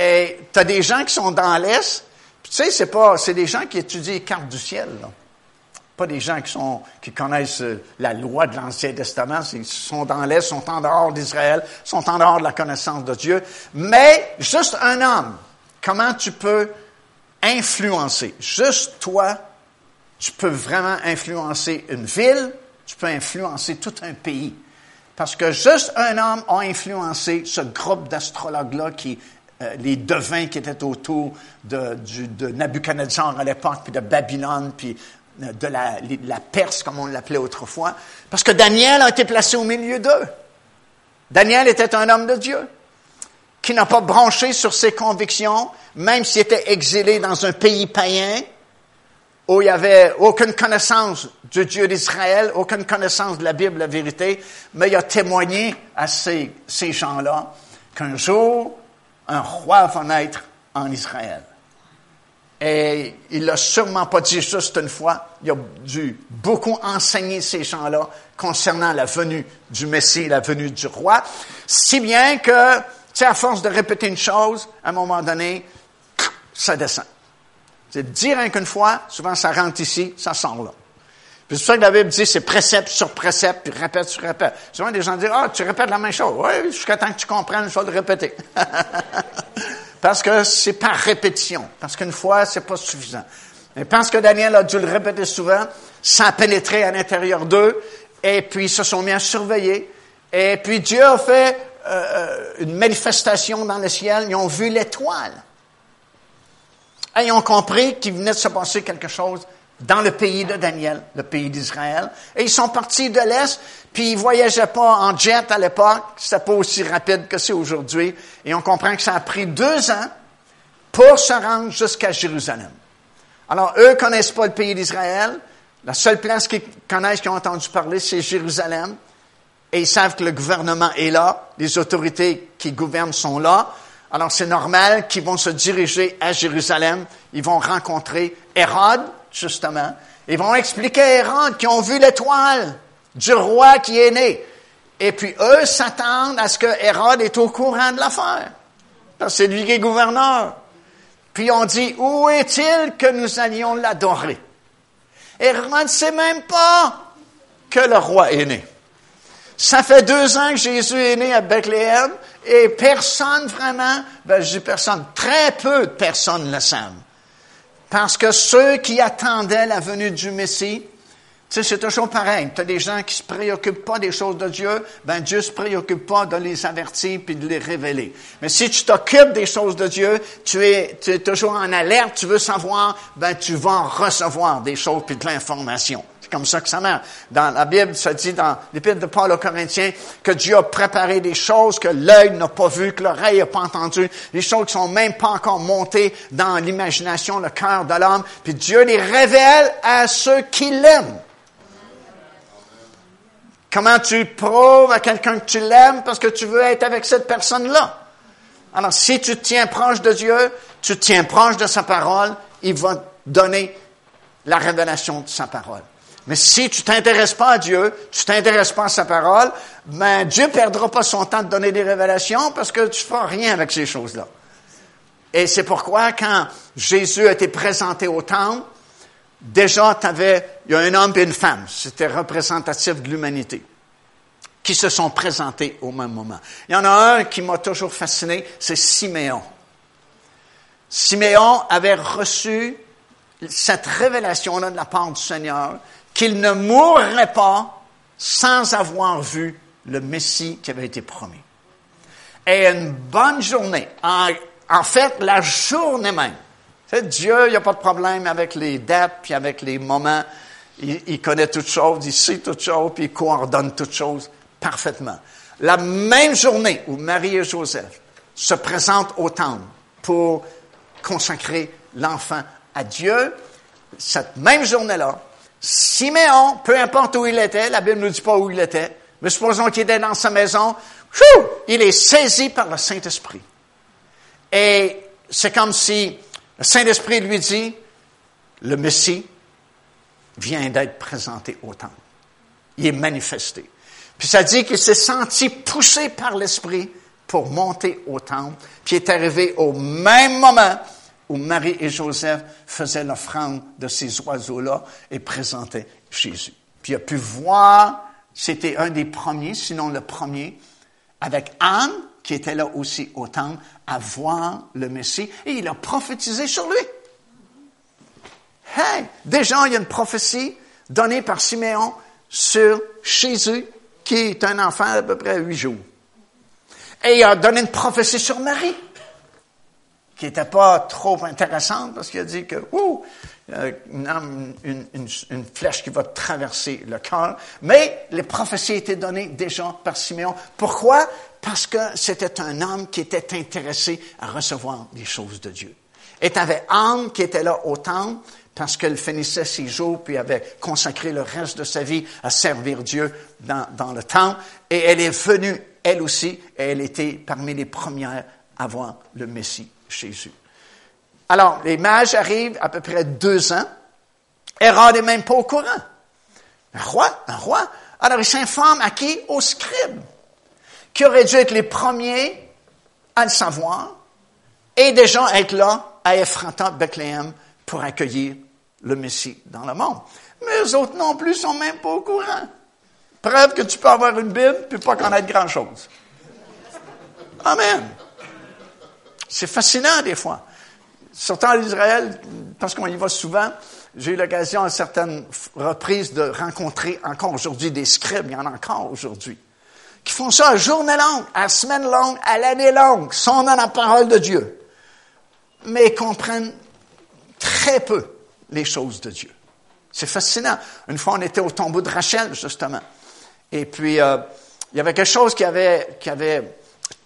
Et t'as des gens qui sont dans l'Est, puis tu sais, c'est pas, c'est des gens qui étudient les cartes du ciel, là. Pas des gens qui sont, qui connaissent la loi de l'Ancien Testament, ils sont dans l'Est, sont en dehors d'Israël, sont en dehors de la connaissance de Dieu. Mais, juste un homme, comment tu peux influencer? Juste toi, tu peux vraiment influencer une ville, tu peux influencer tout un pays. Parce que juste un homme a influencé ce groupe d'astrologues-là qui Euh, les devins qui étaient autour de, du, de Nabuchodonosor à l'époque, puis de Babylone, puis de la, la Perse, comme on l'appelait autrefois, parce que Daniel a été placé au milieu d'eux. Daniel était un homme de Dieu qui n'a pas bronché sur ses convictions, même s'il était exilé dans un pays païen où il n'y avait aucune connaissance du Dieu d'Israël, aucune connaissance de la Bible, la vérité, mais il a témoigné à ces, ces gens-là qu'un jour, un roi va naître en Israël. Et il l'a sûrement pas dit juste une fois. Il a dû beaucoup enseigner ces gens-là concernant la venue du Messie, la venue du roi. Si bien que, tu sais, à force de répéter une chose, à un moment donné, ça descend. C'est dire hein, qu'une fois, souvent ça rentre ici, ça sort là. Puis c'est ça que la Bible dit, c'est précepte sur précepte, puis répète sur répète. Souvent, des gens disent, « Ah, tu répètes la même chose. » Oui, jusqu'à temps que tu comprennes, je vais le répéter. Parce que c'est par répétition. Parce qu'une fois, c'est pas suffisant. Et parce que Daniel a dû le répéter souvent, ça a pénétré à l'intérieur d'eux, et puis ils se sont mis à surveiller. Et puis Dieu a fait euh, une manifestation dans le ciel. Ils ont vu l'étoile. Et ils ont compris qu'il venait de se passer quelque chose dans le pays de Daniel, le pays d'Israël. Et ils sont partis de l'Est, puis ils voyageaient pas en jet à l'époque. C'était pas aussi rapide que c'est aujourd'hui. Et on comprend que ça a pris deux ans pour se rendre jusqu'à Jérusalem. Alors, eux connaissent pas le pays d'Israël. La seule place qu'ils connaissent, qu'ils ont entendu parler, c'est Jérusalem. Et ils savent que le gouvernement est là. Les autorités qui gouvernent sont là. Alors, c'est normal qu'ils vont se diriger à Jérusalem. Ils vont rencontrer Hérode, justement. Ils vont expliquer à Hérode qu'ils ont vu l'étoile du roi qui est né. Et puis, eux s'attendent à ce que Hérode est au courant de l'affaire. Parce que c'est lui qui est gouverneur. Puis, on dit, où est-il que nous allions l'adorer? Hérode ne sait même pas que le roi est né. Ça fait deux ans que Jésus est né à Bethléem et personne vraiment, ben je dis personne, très peu de personnes le savent. Parce que ceux qui attendaient la venue du Messie, tu sais, c'est toujours pareil. Tu as des gens qui se préoccupent pas des choses de Dieu, ben Dieu se préoccupe pas de les avertir puis de les révéler. Mais si tu t'occupes des choses de Dieu, tu es, tu es toujours en alerte, tu veux savoir, ben tu vas recevoir des choses puis de l'information. C'est comme ça que ça marche. Dans la Bible, ça dit dans l'Épître de Paul aux Corinthiens que Dieu a préparé des choses que l'œil n'a pas vues, que l'oreille n'a pas entendues, des choses qui sont même pas encore montées dans l'imagination, le cœur de l'homme. Puis Dieu les révèle à ceux qui l'aiment. Comment tu prouves à quelqu'un que tu l'aimes parce que tu veux être avec cette personne-là? Alors, si tu te tiens proche de Dieu, tu te tiens proche de sa parole, il va te donner la révélation de sa parole. Mais si tu t'intéresses pas à Dieu, tu t'intéresses pas à sa parole, ben Dieu perdra pas son temps de donner des révélations parce que tu feras rien avec ces choses-là. Et c'est pourquoi quand Jésus a été présenté au temple, déjà, t'avais, il y a un homme et une femme, c'était représentatif de l'humanité, qui se sont présentés au même moment. Il y en a un qui m'a toujours fasciné, c'est Siméon. Siméon avait reçu cette révélation-là de la part du Seigneur, qu'il ne mourrait pas sans avoir vu le Messie qui avait été promis. Et une bonne journée, en, en fait, la journée même, Dieu, il n'y a pas de problème avec les dates puis avec les moments. Il, il connaît toutes choses, il sait toutes choses, puis il coordonne toutes choses parfaitement. La même journée où Marie et Joseph se présentent au temple pour consacrer l'enfant à Dieu, cette même journée-là, Siméon, peu importe où il était, la Bible ne nous dit pas où il était, mais supposons qu'il était dans sa maison, chou, il est saisi par le Saint-Esprit. Et c'est comme si le Saint-Esprit lui dit, le Messie vient d'être présenté au temple. Il est manifesté. Puis ça dit qu'il s'est senti poussé par l'Esprit pour monter au temple, puis est arrivé au même moment où Marie et Joseph faisaient l'offrande de ces oiseaux-là et présentaient Jésus. Puis il a pu voir, c'était un des premiers, sinon le premier, avec Anne, qui était là aussi au temple, à voir le Messie, et il a prophétisé sur lui. Hey! Déjà, il y a une prophétie donnée par Siméon sur Jésus, qui est un enfant à peu près huit jours. Et il a donné une prophétie sur Marie, qui n'était pas trop intéressante, parce qu'il a dit que, ouh, une, une, une, une flèche qui va traverser le cœur. Mais les prophéties étaient données déjà par Siméon. Pourquoi? Parce que c'était un homme qui était intéressé à recevoir les choses de Dieu. Et tu avais Anne qui était là au temple parce qu'elle finissait ses jours puis avait consacré le reste de sa vie à servir Dieu dans, dans le temple. Et elle est venue, elle aussi, et elle était parmi les premières à voir le Messie, Jésus. Alors, les mages arrivent à peu près deux ans. Hérode n'est même pas au courant. Un roi, un roi. Alors, il s'informe à qui? Aux scribes, qui auraient dû être les premiers à le savoir et déjà être là à Éphrata, Bethléem, pour accueillir le Messie dans le monde. Mais eux autres non plus sont même pas au courant. Preuve que tu peux avoir une Bible puis pas connaître grand-chose. Amen. C'est fascinant des fois. Surtout en Israël, parce qu'on y va souvent, j'ai eu l'occasion à certaines reprises de rencontrer encore aujourd'hui des scribes, il y en a encore aujourd'hui, qui font ça à journée longue, à semaine longue, à l'année longue, sont dans la parole de Dieu, mais comprennent très peu les choses de Dieu. C'est fascinant. Une fois, on était au tombeau de Rachel, justement, et puis euh, il y avait quelque chose qui avait, qui avait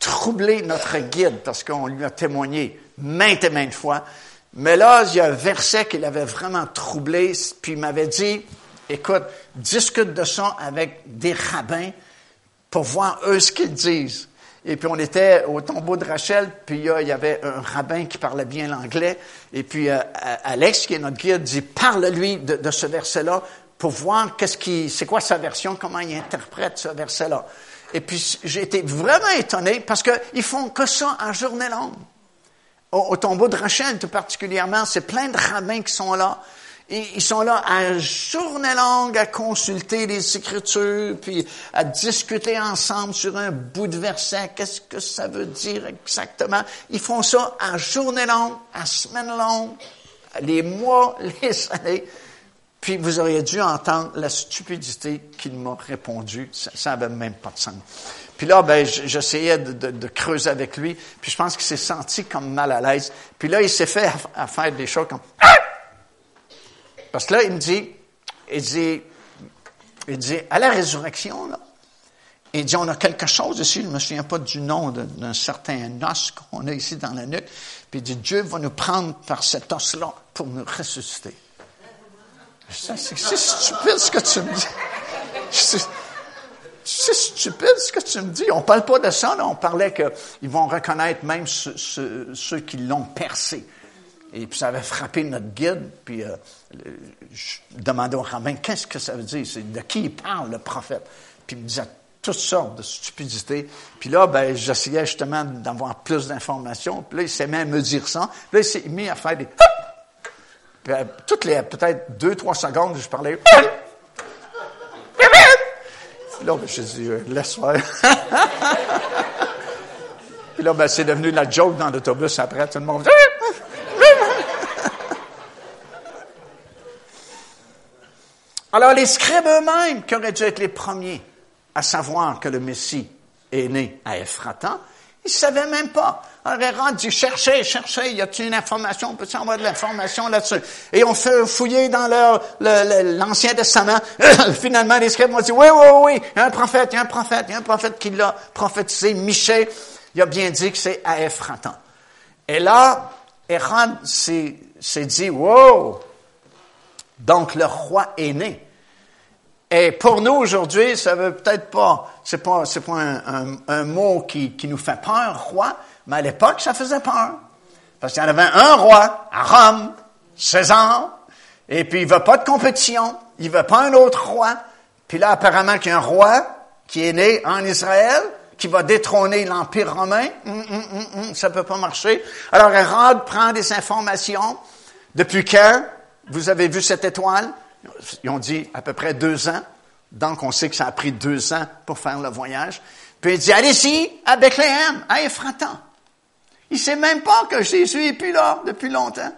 troublé notre guide, parce qu'on lui a témoigné maintes et maintes fois, mais là, il y a un verset qui l'avait vraiment troublé, puis il m'avait dit, écoute, discute de ça avec des rabbins, pour voir eux ce qu'ils disent. Et puis on était au tombeau de Rachel, puis là, il y avait un rabbin qui parlait bien l'anglais, et puis euh, Alex, qui est notre guide, dit, parle-lui de, de ce verset-là, pour voir qu'est-ce qui, c'est quoi sa version, comment il interprète ce verset-là. Et puis j'ai été vraiment étonné, parce qu'ils font que ça en journée longue. Au, au tombeau de Rachel, tout particulièrement, c'est plein de rabbins qui sont là, Ils sont là à journée longue à consulter les Écritures, puis à discuter ensemble sur un bout de verset. Qu'est-ce que ça veut dire exactement? Ils font ça à journée longue, à semaine longue, les mois, les années. Puis vous auriez dû entendre la stupidité qu'il m'a répondu. Ça n'avait même pas de sens. Puis là, ben, j'essayais de, de, de creuser avec lui, puis je pense qu'il s'est senti comme mal à l'aise. Puis là, il s'est fait à, à faire des choses comme... Parce que là, il me dit, il dit, il dit, à la résurrection, là, il dit, on a quelque chose ici, je ne me souviens pas du nom d'un certain os qu'on a ici dans la nuque, puis il dit, Dieu va nous prendre par cet os-là pour nous ressusciter. C'est, c'est stupide ce que tu me dis. C'est, c'est stupide ce que tu me dis. On ne parle pas de ça, là. On parlait qu'ils vont reconnaître même ce, ce, ceux qui l'ont percé. Et puis, ça avait frappé notre guide, puis euh, je demandais au rabbin, qu'est-ce que ça veut dire? C'est de qui il parle, le prophète? Puis, il me disait toutes sortes de stupidités. Puis là, ben, j'essayais justement d'avoir plus d'informations. Puis là, il s'est mis à me dire ça. Puis là, il s'est mis à faire des... Puis, à toutes les, peut-être deux, trois secondes, je parlais... Puis là, ben, j'ai dit, laisse faire. Puis là, ben, c'est devenu la joke dans l'autobus après. Tout le monde... Alors, les scribes eux-mêmes, qui auraient dû être les premiers à savoir que le Messie est né à Éphrata, ils ne savaient même pas. Alors, Hérode dit, cherchez, cherchez, y a-t-il une information? On peut-il avoir de l'information là-dessus? Et on fait fouiller dans leur, le, le, l'Ancien Testament. Finalement, les scribes ont dit, oui, oui, oui, il y a un prophète, il y a un prophète, il y a un prophète qui l'a prophétisé, Michée, il a bien dit que c'est à Éphrata. Et là, Hérode s'est, s'est dit, wow! Donc, le roi est né. Et pour nous, aujourd'hui, ça veut peut-être pas, c'est pas, c'est pas un, un, un mot qui, qui nous fait peur, roi, mais à l'époque, ça faisait peur. Parce qu'il y en avait un roi à Rome, César, et puis il veut pas de compétition, il veut pas un autre roi. Puis là, apparemment, qu'il y a un roi qui est né en Israël, qui va détrôner l'Empire romain. Hum, hum, hum, hum, ça peut pas marcher. Alors, Hérode prend des informations. Depuis quand? Vous avez vu cette étoile? Ils ont dit à peu près deux ans. Donc, on sait que ça a pris deux ans pour faire le voyage. Puis, il dit, allez-y, à Bethléem, à Éphrata. Il ne sait même pas que Jésus est plus là depuis longtemps.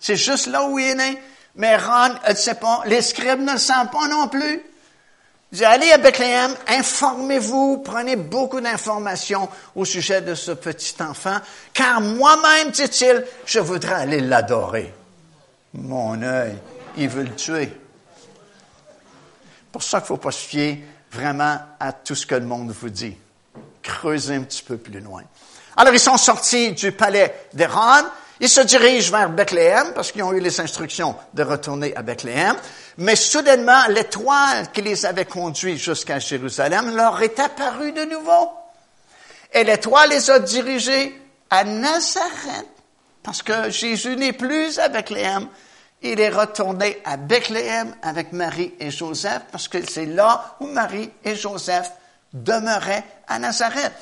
C'est juste là où il est né. Mais Ron, elle ne sait pas. Les scribes ne le savent pas non plus. Il dit, allez à Bethléem, informez-vous, prenez beaucoup d'informations au sujet de ce petit enfant, car moi-même, dit-il, je voudrais aller l'adorer. Mon œil, il veut le tuer. Pour ça qu'il ne faut pas se fier vraiment à tout ce que le monde vous dit. Creusez un petit peu plus loin. Alors, ils sont sortis du palais d'Hérode. Ils se dirigent vers Bethléem parce qu'ils ont eu les instructions de retourner à Bethléem. Mais soudainement, l'étoile qui les avait conduits jusqu'à Jérusalem leur est apparue de nouveau. Et l'étoile les a dirigés à Nazareth. Parce que Jésus n'est plus à Bethléem. Il est retourné à Bethléem avec Marie et Joseph, parce que c'est là où Marie et Joseph demeuraient à Nazareth.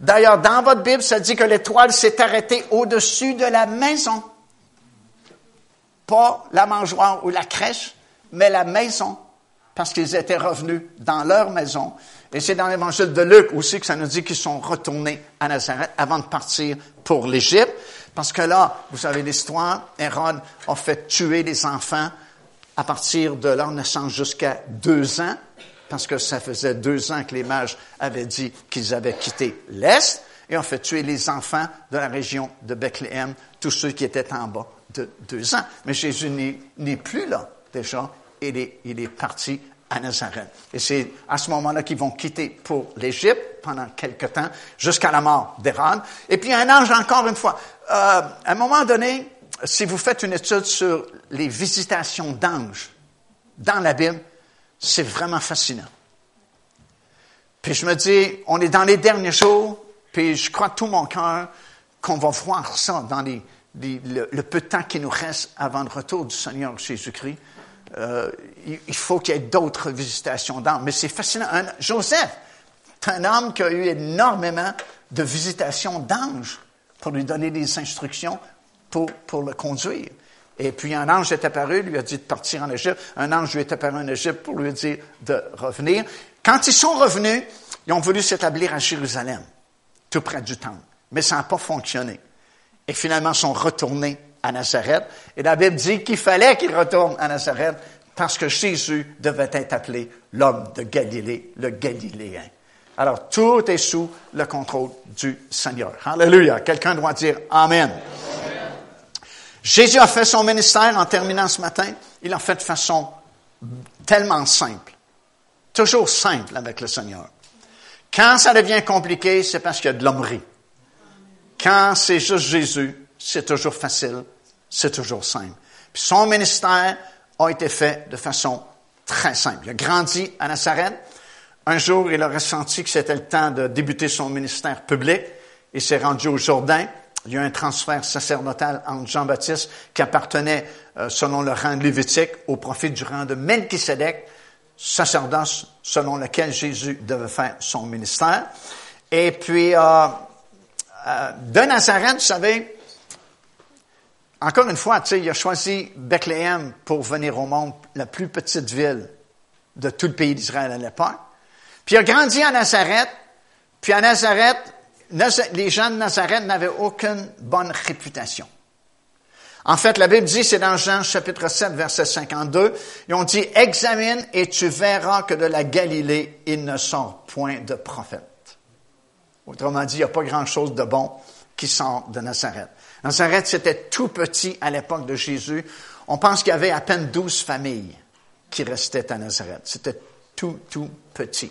D'ailleurs, dans votre Bible, ça dit que l'étoile s'est arrêtée au-dessus de la maison. Pas la mangeoire ou la crèche, mais la maison, parce qu'ils étaient revenus dans leur maison. Et c'est dans l'évangile de Luc aussi que ça nous dit qu'ils sont retournés à Nazareth avant de partir pour l'Égypte. Parce que là, vous savez l'histoire, Hérode a fait tuer les enfants à partir de leur naissance jusqu'à deux ans, parce que ça faisait deux ans que les mages avaient dit qu'ils avaient quitté l'Est, et ont fait tuer les enfants de la région de Bethléem, tous ceux qui étaient en bas de deux ans. Mais Jésus n'est, n'est plus là, déjà, il est, il est parti à Nazareth. Et c'est à ce moment-là qu'ils vont quitter pour l'Égypte pendant quelque temps, jusqu'à la mort d'Hérode. Et puis un ange, encore une fois, euh, à un moment donné, si vous faites une étude sur les visitations d'anges dans la Bible, c'est vraiment fascinant. Puis je me dis, on est dans les derniers jours, puis je crois de tout mon cœur qu'on va voir ça dans les, les, le, le peu de temps qui nous reste avant le retour du Seigneur Jésus-Christ. Euh, il faut qu'il y ait d'autres visitations d'âmes. Mais c'est fascinant. Un, Joseph, c'est un homme qui a eu énormément de visitations d'anges pour lui donner des instructions pour, pour le conduire. Et puis un ange est apparu, lui a dit de partir en Égypte. Un ange lui est apparu en Égypte pour lui dire de revenir. Quand ils sont revenus, ils ont voulu s'établir à Jérusalem, tout près du temple. Mais ça n'a pas fonctionné. Et finalement, ils sont retournés à Nazareth. Et la Bible dit qu'il fallait qu'ils retournent à Nazareth parce que Jésus devait être appelé l'homme de Galilée, le Galiléen. Alors, tout est sous le contrôle du Seigneur. Alléluia. Quelqu'un doit dire Amen. Amen. Jésus a fait son ministère en terminant ce matin. Il l'a fait de façon tellement simple. Toujours simple avec le Seigneur. Quand ça devient compliqué, c'est parce qu'il y a de l'hommerie. Quand c'est juste Jésus, c'est toujours facile, c'est toujours simple. Puis son ministère a été fait de façon très simple. Il a grandi à Nazareth. Un jour, il a ressenti que c'était le temps de débuter son ministère public. Il s'est rendu au Jourdain. Il y a eu un transfert sacerdotal entre Jean-Baptiste qui appartenait, euh, selon le rang de Lévitique, au profit du rang de Melchisedec, sacerdoce selon lequel Jésus devait faire son ministère. Et puis, euh, euh, de Nazareth, vous savez, encore une fois, tu sais, il a choisi Bethléem pour venir au monde, la plus petite ville de tout le pays d'Israël à l'époque. Puis il a grandi à Nazareth, puis à Nazareth, les gens de Nazareth n'avaient aucune bonne réputation. En fait, la Bible dit, c'est dans Jean chapitre sept, verset cinquante-deux, ils ont dit « Examine et tu verras que de la Galilée, il ne sort point de prophète. » Autrement dit, il n'y a pas grand-chose de bon qui sort de Nazareth. Nazareth, c'était tout petit à l'époque de Jésus. On pense qu'il y avait à peine douze familles qui restaient à Nazareth. C'était tout, tout petit.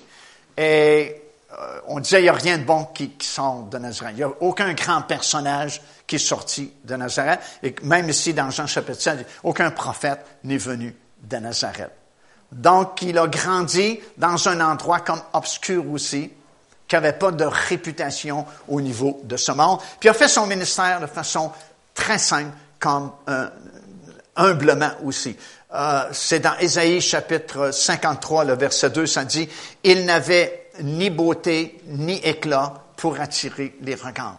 Et euh, on disait, il n'y a rien de bon qui, qui sort de Nazareth. Il n'y a aucun grand personnage qui est sorti de Nazareth. Et même ici, dans Jean chapitre sept, aucun prophète n'est venu de Nazareth. Donc, il a grandi dans un endroit comme obscur aussi, qui n'avait pas de réputation au niveau de ce monde. Puis, il a fait son ministère de façon très simple, comme euh, humblement aussi. Euh, c'est dans Ésaïe chapitre cinquante-trois, le verset deux, ça dit « Il n'avait ni beauté, ni éclat pour attirer les regards. »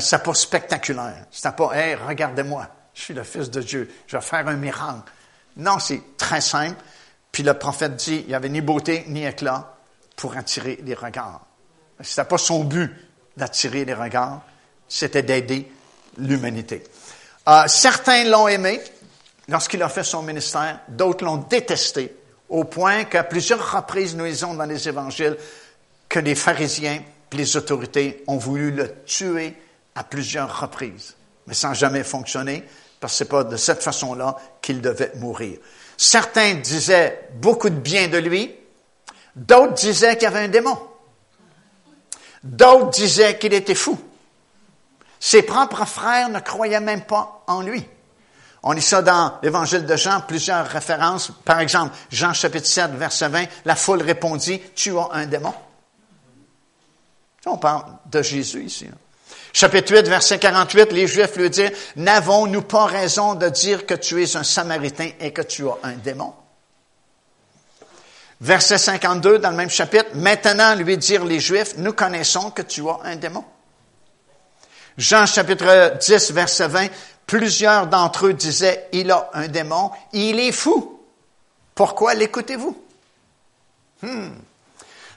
C'était pas spectaculaire. C'était pas « Hey, regardez-moi, je suis le Fils de Dieu, je vais faire un miracle. » Non, c'est très simple. Puis le prophète dit « Il n'y avait ni beauté, ni éclat pour attirer les regards. » C'était pas son but d'attirer les regards, c'était d'aider l'humanité. Euh, certains l'ont aimé lorsqu'il a fait son ministère, d'autres l'ont détesté, au point qu'à plusieurs reprises, nous lisons dans les Évangiles que les pharisiens et les autorités ont voulu le tuer à plusieurs reprises, mais sans jamais fonctionner, parce que ce n'est pas de cette façon-là qu'il devait mourir. Certains disaient beaucoup de bien de lui, d'autres disaient qu'il y avait un démon, d'autres disaient qu'il était fou. Ses propres frères ne croyaient même pas en lui. On lit ça dans l'Évangile de Jean, plusieurs références. Par exemple, Jean chapitre sept, verset vingt, la foule répondit, « Tu as un démon. » On parle de Jésus ici. Là. Chapitre huit, verset quarante-huit, les Juifs lui dirent, « N'avons-nous pas raison de dire que tu es un Samaritain et que tu as un démon? » Verset cinquante-deux, dans le même chapitre, « Maintenant, lui dirent les Juifs, nous connaissons que tu as un démon. » Jean chapitre dix, verset vingt, plusieurs d'entre eux disaient, « Il a un démon, il est fou. Pourquoi l'écoutez-vous? » hmm.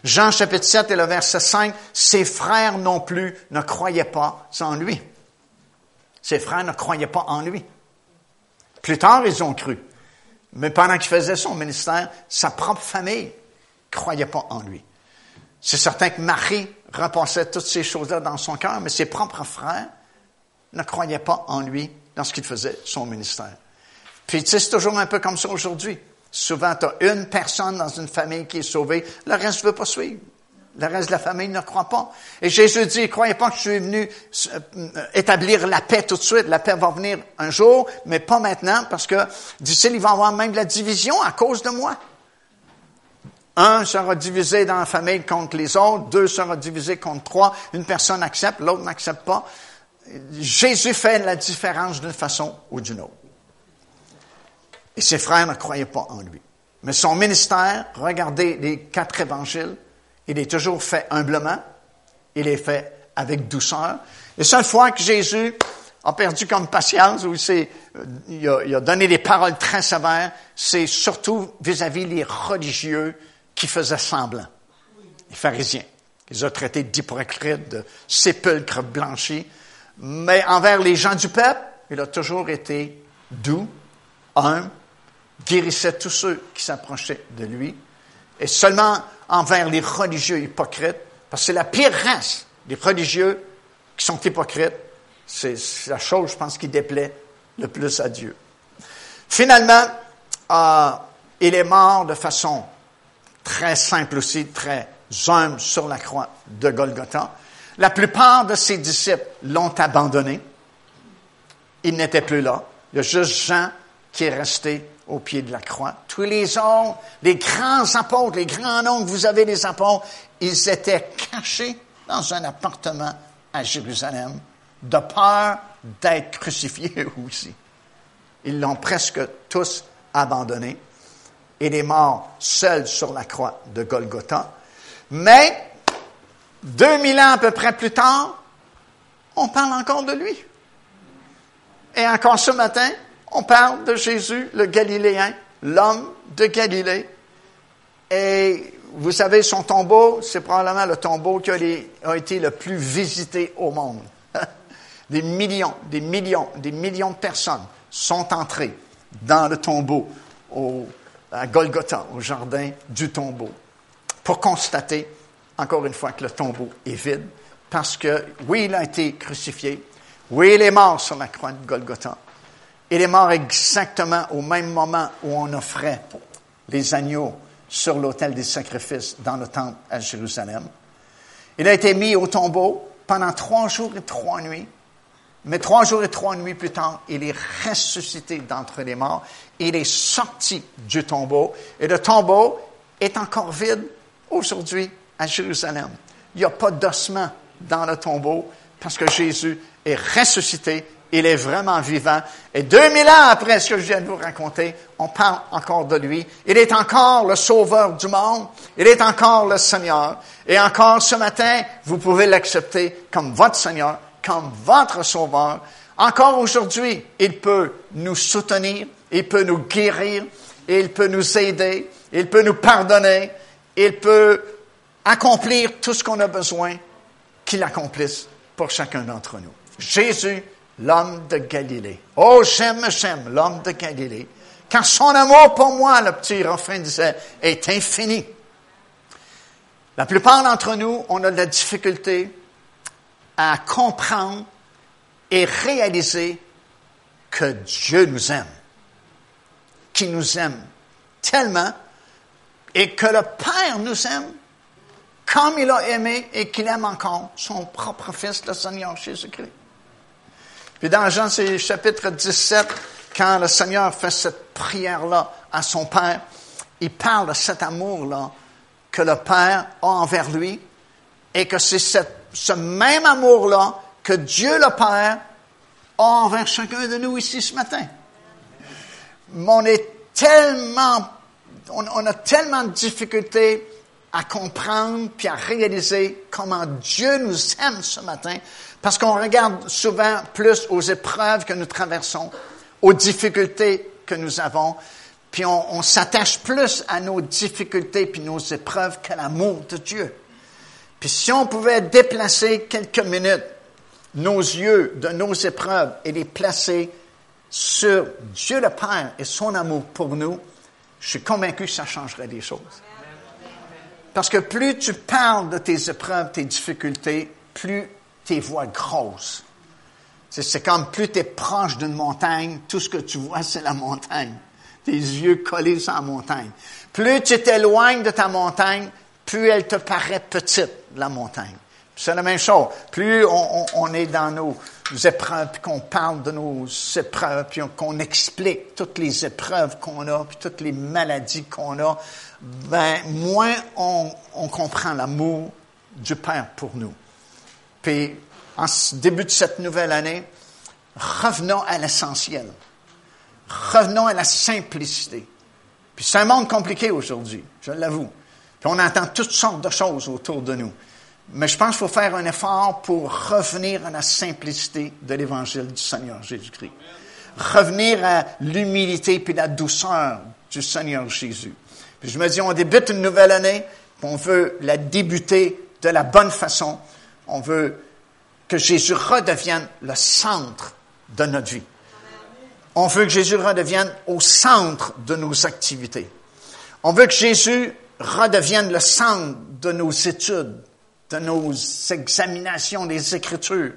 Jean chapitre sept et le verset cinq, « Ses frères non plus ne croyaient pas en lui. » Ses frères ne croyaient pas en lui. Plus tard, ils ont cru. Mais pendant qu'il faisait son ministère, sa propre famille ne croyait pas en lui. C'est certain que Marie repassait toutes ces choses-là dans son cœur, mais ses propres frères ne croyaient pas en lui lorsqu'il faisait son ministère. Puis, tu sais, c'est toujours un peu comme ça aujourd'hui. Souvent, tu as une personne dans une famille qui est sauvée, le reste ne veut pas suivre. Le reste de la famille ne croit pas. Et Jésus dit, « Croyez pas que je suis venu établir la paix tout de suite. La paix va venir un jour, mais pas maintenant, parce que d'ici, il va y avoir même de la division à cause de moi. » Un sera divisé dans la famille contre les autres, deux sera divisé contre trois, une personne accepte, l'autre n'accepte pas. Jésus fait la différence d'une façon ou d'une autre. Et ses frères ne croyaient pas en lui. Mais son ministère, regardez les quatre évangiles, il est toujours fait humblement, il est fait avec douceur. La seule fois que Jésus a perdu comme patience, ou c'est, il a, il a donné des paroles très sévères, c'est surtout vis-à-vis les religieux qui faisaient semblant, les pharisiens. Ils ont traité d'hypocrites, de sépulcres blanchis. Mais envers les gens du peuple, il a toujours été doux, humble, guérissait tous ceux qui s'approchaient de lui. Et seulement envers les religieux hypocrites, parce que c'est la pire race des religieux qui sont hypocrites, c'est la chose, je pense, qui déplaît le plus à Dieu. Finalement, euh, il est mort de façon très simple aussi, très humble sur la croix de Golgotha. La plupart de ses disciples l'ont abandonné. Il n'était plus là. Il y a juste Jean qui est resté au pied de la croix. Tous les autres, les grands apôtres, les grands noms que vous avez des apôtres, ils étaient cachés dans un appartement à Jérusalem, de peur d'être crucifiés eux aussi. Ils l'ont presque tous abandonné. Il est mort seul sur la croix de Golgotha. Mais, deux mille ans à peu près plus tard, on parle encore de lui. Et encore ce matin, on parle de Jésus, le Galiléen, l'homme de Galilée. Et vous savez, son tombeau, c'est probablement le tombeau qui a, les, a été le plus visité au monde. Des millions, des millions, des millions de personnes sont entrées dans le tombeau, au, à Golgotha, au jardin du tombeau, pour constater, encore une fois, que le tombeau est vide, parce que, oui, il a été crucifié, oui, il est mort sur la croix de Golgotha, il est mort exactement au même moment où on offrait les agneaux sur l'autel des sacrifices dans le temple à Jérusalem. Il a été mis au tombeau pendant trois jours et trois nuits, mais trois jours et trois nuits plus tard, il est ressuscité d'entre les morts, il est sorti du tombeau, et le tombeau est encore vide aujourd'hui à Jérusalem. Il n'y a pas d'ossement dans le tombeau parce que Jésus est ressuscité, il est vraiment vivant. Et deux mille ans après ce que je viens de vous raconter, on parle encore de lui. Il est encore le sauveur du monde, il est encore le Seigneur. Et encore ce matin, vous pouvez l'accepter comme votre Seigneur, comme votre sauveur. Encore aujourd'hui, il peut nous soutenir, il peut nous guérir, il peut nous aider, il peut nous pardonner, il peut accomplir tout ce qu'on a besoin qu'il accomplisse pour chacun d'entre nous. Jésus, l'homme de Galilée. Oh, j'aime, j'aime l'homme de Galilée, car son amour pour moi, le petit refrain disait, est infini. La plupart d'entre nous, on a de la difficulté à comprendre et réaliser que Dieu nous aime, qu'il nous aime tellement, et que le Père nous aime comme il a aimé et qu'il aime encore son propre Fils, le Seigneur Jésus-Christ. Puis dans Jean, c'est chapitre dix-sept, quand le Seigneur fait cette prière-là à son Père, il parle de cet amour-là que le Père a envers lui et que c'est cette, ce même amour-là que Dieu le Père a envers chacun de nous ici ce matin. Mais on est tellement On a tellement de difficultés à comprendre puis à réaliser comment Dieu nous aime ce matin, parce qu'on regarde souvent plus aux épreuves que nous traversons, aux difficultés que nous avons, puis on, on s'attache plus à nos difficultés puis nos épreuves qu'à l'amour de Dieu. Puis si on pouvait déplacer quelques minutes nos yeux de nos épreuves et les placer sur Dieu le Père et son amour pour nous, je suis convaincu que ça changerait des choses. Parce que plus tu parles de tes épreuves, tes difficultés, plus tes voix grosses. C'est, c'est comme plus tu es proche d'une montagne, tout ce que tu vois, c'est la montagne. Tes yeux collés sur la montagne. Plus tu t'éloignes de ta montagne, plus elle te paraît petite, la montagne. Puis c'est la même chose. Plus on, on, on est dans nos épreuves, puis qu'on parle de nos épreuves, puis on, qu'on explique toutes les épreuves qu'on a, puis toutes les maladies qu'on a, ben moins on, on comprend l'amour du Père pour nous. Puis, en ce début de cette nouvelle année, revenons à l'essentiel. Revenons à la simplicité. Puis c'est un monde compliqué aujourd'hui, je l'avoue. Puis on entend toutes sortes de choses autour de nous. Mais je pense qu'il faut faire un effort pour revenir à la simplicité de l'Évangile du Seigneur Jésus-Christ. Revenir à l'humilité puis la douceur du Seigneur Jésus. Puis je me dis, on débute une nouvelle année, puis on veut la débuter de la bonne façon. On veut que Jésus redevienne le centre de notre vie. On veut que Jésus redevienne au centre de nos activités. On veut que Jésus redevienne le centre de nos études, de nos examinations des Écritures.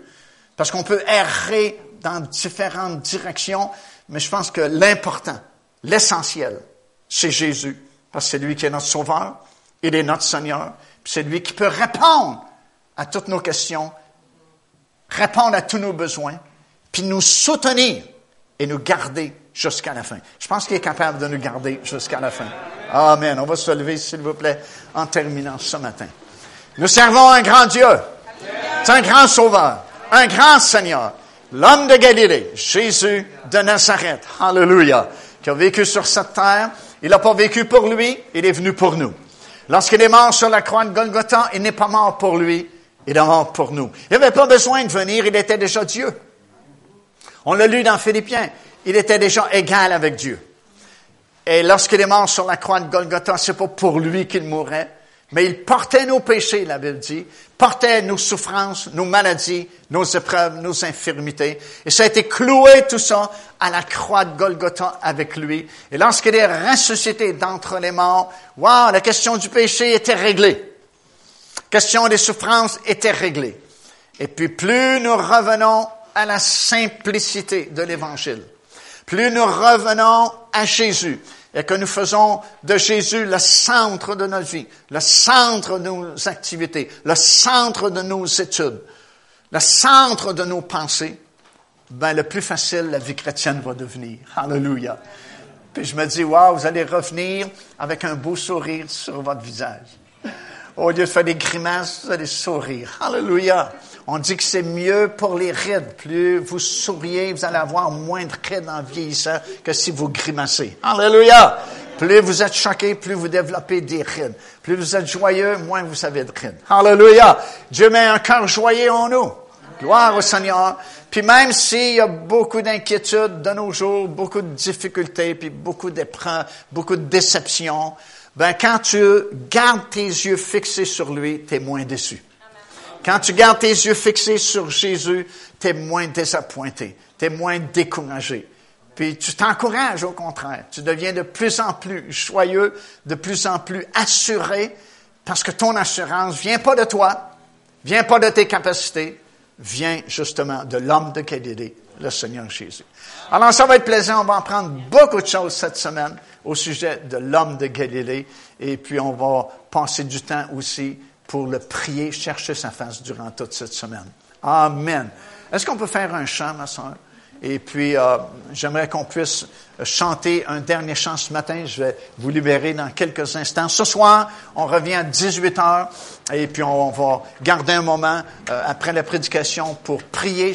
Parce qu'on peut errer dans différentes directions, mais je pense que l'important, l'essentiel, c'est Jésus. Parce que c'est lui qui est notre Sauveur, il est notre Seigneur, puis c'est lui qui peut répondre à toutes nos questions, répondre à tous nos besoins, puis nous soutenir et nous garder jusqu'à la fin. Je pense qu'il est capable de nous garder jusqu'à la fin. Amen. On va se lever, s'il vous plaît, en terminant ce matin. Nous servons un grand Dieu. C'est un grand Sauveur, un grand Seigneur, l'homme de Galilée, Jésus de Nazareth. Hallelujah. Qui a vécu sur cette terre. Il n'a pas vécu pour lui, il est venu pour nous. Lorsqu'il est mort sur la croix de Golgotha, il n'est pas mort pour lui, il est mort pour nous. Il n'avait pas besoin de venir, il était déjà Dieu. On l'a lu dans Philippiens, il était déjà égal avec Dieu. Et lorsqu'il est mort sur la croix de Golgotha, ce n'est pas pour lui qu'il mourait, mais il portait nos péchés, la Bible dit, portait nos souffrances, nos maladies, nos épreuves, nos infirmités. Et ça a été cloué, tout ça, à la croix de Golgotha avec lui. Et lorsqu'il est ressuscité d'entre les morts, wow, la question du péché était réglée. La question des souffrances était réglée. Et puis plus nous revenons à la simplicité de l'Évangile, plus nous revenons à Jésus, et que nous faisons de Jésus le centre de notre vie, le centre de nos activités, le centre de nos études, le centre de nos pensées, ben le plus facile, la vie chrétienne va devenir. Hallelujah! Puis je me dis, wow, vous allez revenir avec un beau sourire sur votre visage. Au lieu de faire des grimaces, vous allez sourire. Hallelujah! On dit que c'est mieux pour les rides. Plus vous souriez, vous allez avoir moins de rides en vieillissant que si vous grimacez. Alléluia! Plus vous êtes choqué, plus vous développez des rides. Plus vous êtes joyeux, moins vous avez de rides. Alléluia! Dieu met un cœur joyeux en nous. Gloire au Seigneur. Puis même s'il y a beaucoup d'inquiétudes de nos jours, beaucoup de difficultés, puis beaucoup d'épreuves, beaucoup de déceptions, ben quand tu gardes tes yeux fixés sur lui, tu es moins déçu. Quand tu gardes tes yeux fixés sur Jésus, tu es moins désappointé, tu es moins découragé. Puis tu t'encourages au contraire. Tu deviens de plus en plus joyeux, de plus en plus assuré, parce que ton assurance vient pas de toi, vient pas de tes capacités, vient justement de l'homme de Galilée, le Seigneur Jésus. Alors ça va être plaisant, on va en prendre beaucoup de choses cette semaine au sujet de l'homme de Galilée. Et puis on va passer du temps aussi pour le prier, chercher sa face durant toute cette semaine. Amen. Est-ce qu'on peut faire un chant, ma soeur? Et puis, euh, j'aimerais qu'on puisse chanter un dernier chant ce matin. Je vais vous libérer dans quelques instants. Ce soir, on revient à dix-huit heures et puis on va garder un moment euh, après la prédication pour prier,